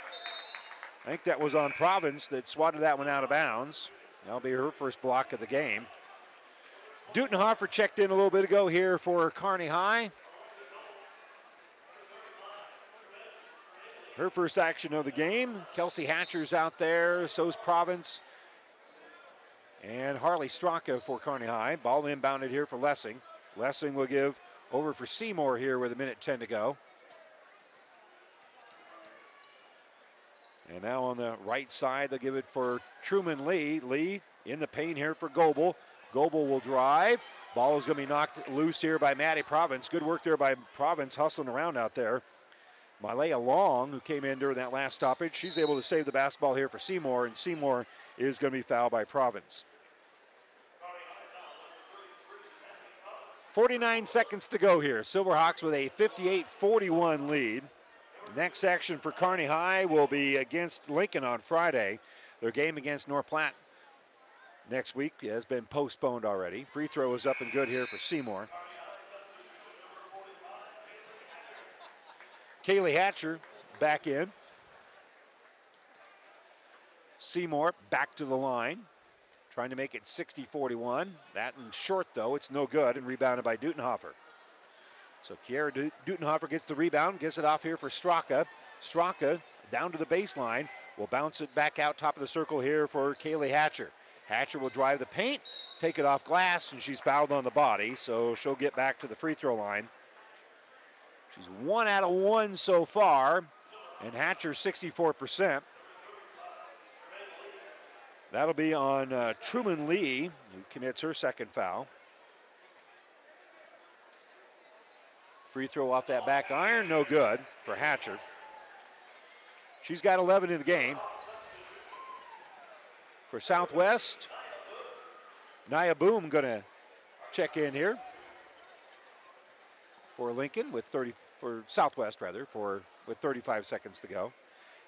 I think that was on Province that swatted that one out of bounds. That'll be her first block of the game. Dutenhofer checked in a little bit ago here for Kearney High. Her first action of the game. Kelsey Hatcher's out there, so's Province. And Harley Straka for Kearney High. Ball inbounded here for Lessing. Lessing will give over for Seymour here with a minute ten to go. And now on the right side, they'll give it for Truman Lee. Lee in the paint here for Goebel. Goebel will drive. Ball is going to be knocked loose here by Maddie Province. Good work there by Province, hustling around out there. Malaya Long, who came in during that last stoppage, she's able to save the basketball here for Seymour, and Seymour is going to be fouled by Province. forty-nine seconds to go here. Silverhawks with a fifty-eight forty-one lead. Next action for Kearney High will be against Lincoln on Friday. Their game against North Platte next week has been postponed already. Free throw is up and good here for Seymour. Kaylee Hatcher back in. Seymour back to the line, trying to make it sixty forty-one. That in short, though, it's no good, and rebounded by Dutenhofer. So Kiara Dutenhofer gets the rebound, gets it off here for Straka. Straka down to the baseline, will bounce it back out top of the circle here for Kaylee Hatcher. Hatcher will drive the paint, take it off glass, and she's fouled on the body, so she'll get back to the free throw line. She's one out of one so far, and Hatcher sixty-four percent. That'll be on uh, Truman Lee, who commits her second foul. Free throw off that back iron, no good for Hatcher. She's got eleven in the game. For Southwest, Nia Boom gonna check in here for Lincoln with thirty, for Southwest rather, for with thirty-five seconds to go.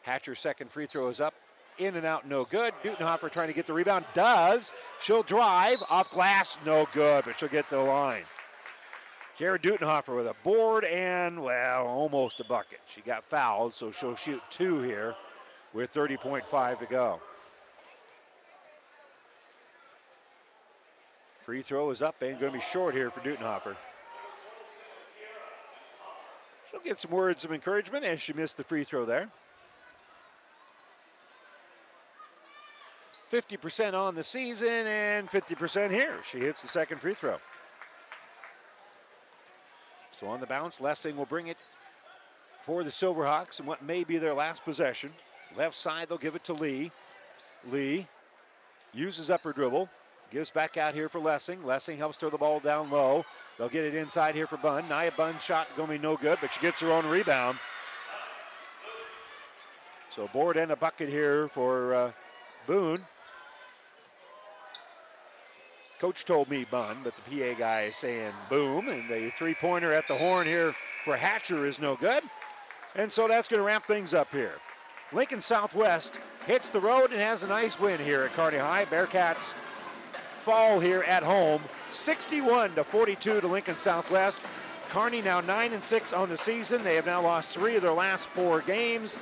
Hatcher's second free throw is up, in and out, no good. Dutenhofer trying to get the rebound, does. She'll drive, off glass, no good, but she'll get to the line. Kara Dutenhofer with a board and, well, almost a bucket. She got fouled, so she'll shoot two here with thirty point five to go. Free throw is up and going to be short here for Dutenhofer. She'll get some words of encouragement as she missed the free throw there. fifty percent on the season and fifty percent here. She hits the second free throw. So on the bounce, Lessing will bring it for the Silverhawks in what may be their last possession. Left side, they'll give it to Lee. Lee uses up her dribble, gives back out here for Lessing. Lessing helps throw the ball down low. They'll get it inside here for Bunn. Nia Bunn shot going to be no good, but she gets her own rebound. So board and a bucket here for uh, Boone. Coach told me Bun, but the P A guy is saying boom. And the three-pointer at the horn here for Hatcher is no good. And so that's going to wrap things up here. Lincoln Southwest hits the road and has a nice win here at Kearney High. Bearcats fall here at home, sixty-one to forty-two to Lincoln Southwest. Kearney now nine and six on the season. They have now lost three of their last four games.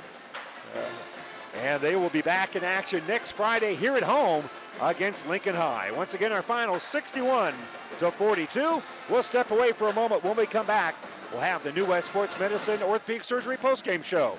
Uh, and they will be back in action next Friday here at home against Lincoln High. Once again, our final sixty-one to forty-two. We'll step away for a moment. When we come back, we'll have the New West Sports Medicine Orthopedic Surgery postgame show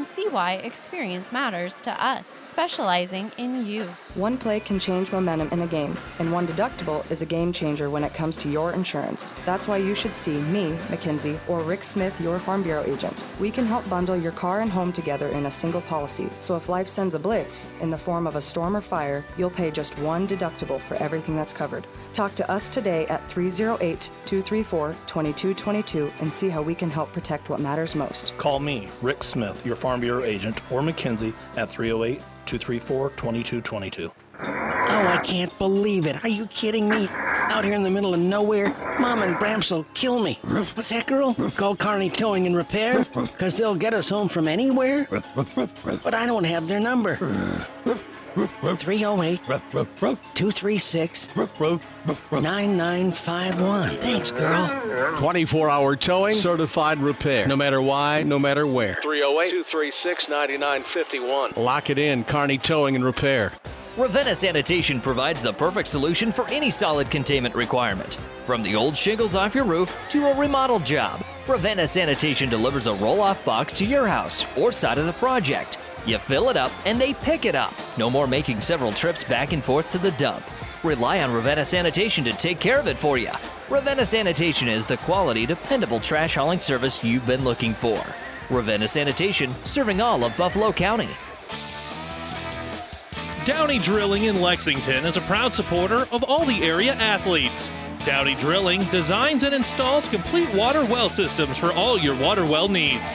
and see why experience matters to us, specializing in you. One play can change momentum in a game, and one deductible is a game changer when it comes to your insurance. That's why you should see me, McKinsey, or Rick Smith, your Farm Bureau agent. We can help bundle your car and home together in a single policy, so if life sends a blitz in the form of a storm or fire, you'll pay just one deductible for everything that's covered. Talk to us today at three oh eight, two three four, two two two two and see how we can help protect what matters most. Call me, Rick Smith, your Farm Farm Bureau agent, or McKinsey at three oh eight, two three four, two two two two. Oh, I can't believe it. Are you kidding me? Out here in the middle of nowhere, Mom and Bramps will kill me. What's that, girl? Call Kearney Towing and Repair? Because they'll get us home from anywhere? But I don't have their number. three oh eight, two three six, nine nine five one. Thanks, girl. twenty-four hour towing, certified repair. No matter why, no matter where. three oh eight, two three six, nine nine five one. Lock it in, Kearney Towing and Repair. Ravenna Sanitation provides the perfect solution for any solid containment requirement. From the old shingles off your roof to a remodeled job, Ravenna Sanitation delivers a roll-off box to your house or side of the project. You fill it up, and they pick it up. No more making several trips back and forth to the dump. Rely on Ravenna Sanitation to take care of it for you. Ravenna Sanitation is the quality, dependable trash hauling service you've been looking for. Ravenna Sanitation, serving all of Buffalo County. Downey Drilling in Lexington is a proud supporter of all the area athletes. Downey Drilling designs and installs complete water well systems for all your water well needs.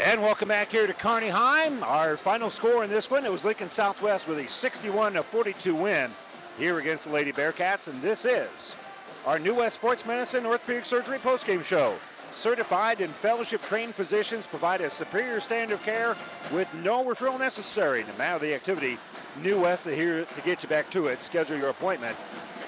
And welcome back here to Kearney High. Our final score in this one, it was Lincoln Southwest with a sixty-one to forty-two win here against the Lady Bearcats. And this is our New West Sports Medicine Orthopedic Surgery postgame show. Certified and fellowship-trained physicians provide a superior standard of care with no referral necessary. No matter the activity, New West is here to get you back to it. Schedule your appointment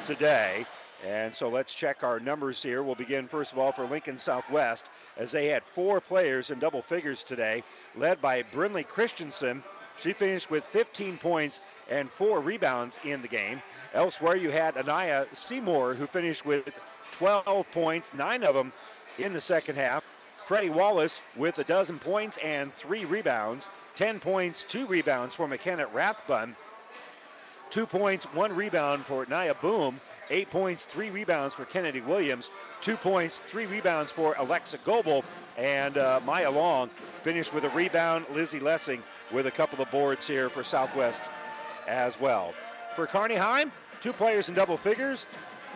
today. And so let's check our numbers here. We'll begin, first of all, for Lincoln Southwest, as they had four players in double figures today, led by Brinley Christensen. She finished with fifteen points and four rebounds in the game. Elsewhere, you had Anaya Seymour, who finished with twelve points, nine of them in the second half. Freddie Wallace with a dozen points and three rebounds, ten points, two rebounds for McKenna Rathbun, two points, one rebound for Anaya Boom, eight points, three rebounds for Kennedy Williams, two points, three rebounds for Alexa Goebel, and uh, Maya Long finished with a rebound. Lizzie Lessing with a couple of boards here for Southwest as well. For Kearney High, two players in double figures.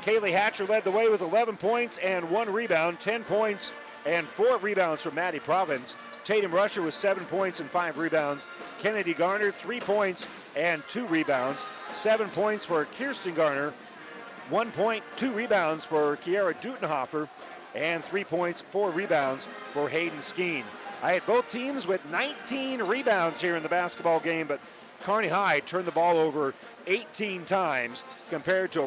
Kaylee Hatcher led the way with eleven points and one rebound, ten points and four rebounds from Maddie Province. Tatum Rusher with seven points and five rebounds. Kennedy Garner, three points and two rebounds. Seven points for Kirsten Garner. One point, two rebounds for Kiara Dutenhofer. And three points, four rebounds for Hayden Skeen. I had both teams with nineteen rebounds here in the basketball game, but Kearney High turned the ball over eighteen times compared to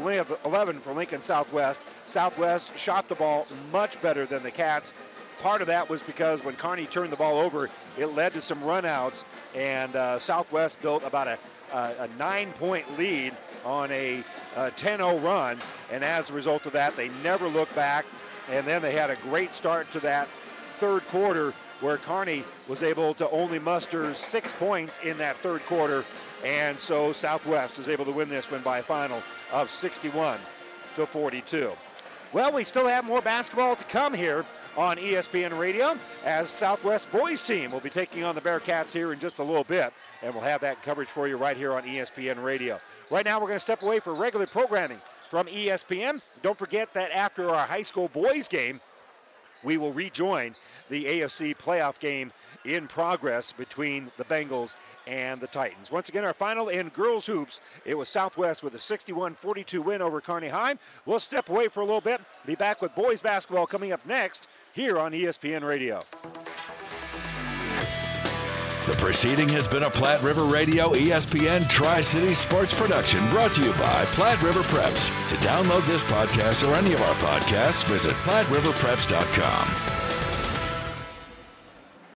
eleven for Lincoln Southwest. Southwest shot the ball much better than the Cats. Part of that was because when Kearney turned the ball over, it led to some runouts, and uh, Southwest built about a, a, a nine-point lead on a, a ten oh run, and as a result of that, they never looked back, and then they had a great start to that third quarter where Kearney was able to only muster six points in that third quarter, and so Southwest was able to win this one by a final of sixty-one to forty-two. Well, we still have more basketball to come here on E S P N Radio, as Southwest boys team will be taking on the Bearcats here in just a little bit, and we'll have that coverage for you right here on E S P N Radio. Right now, we're going to step away for regular programming from E S P N. Don't forget that after our high school boys game, we will rejoin the A F C playoff game in progress between the Bengals and the Titans. Once again, our final in girls hoops, it was Southwest with a sixty-one forty-two win over Kearney High. We'll step away for a little bit, be back with boys basketball coming up next here on E S P N Radio. The proceeding has been a Platte River Radio E S P N Tri-Cities Sports production, brought to you by Platte River Preps. To download this podcast or any of our podcasts, visit platte river preps dot com.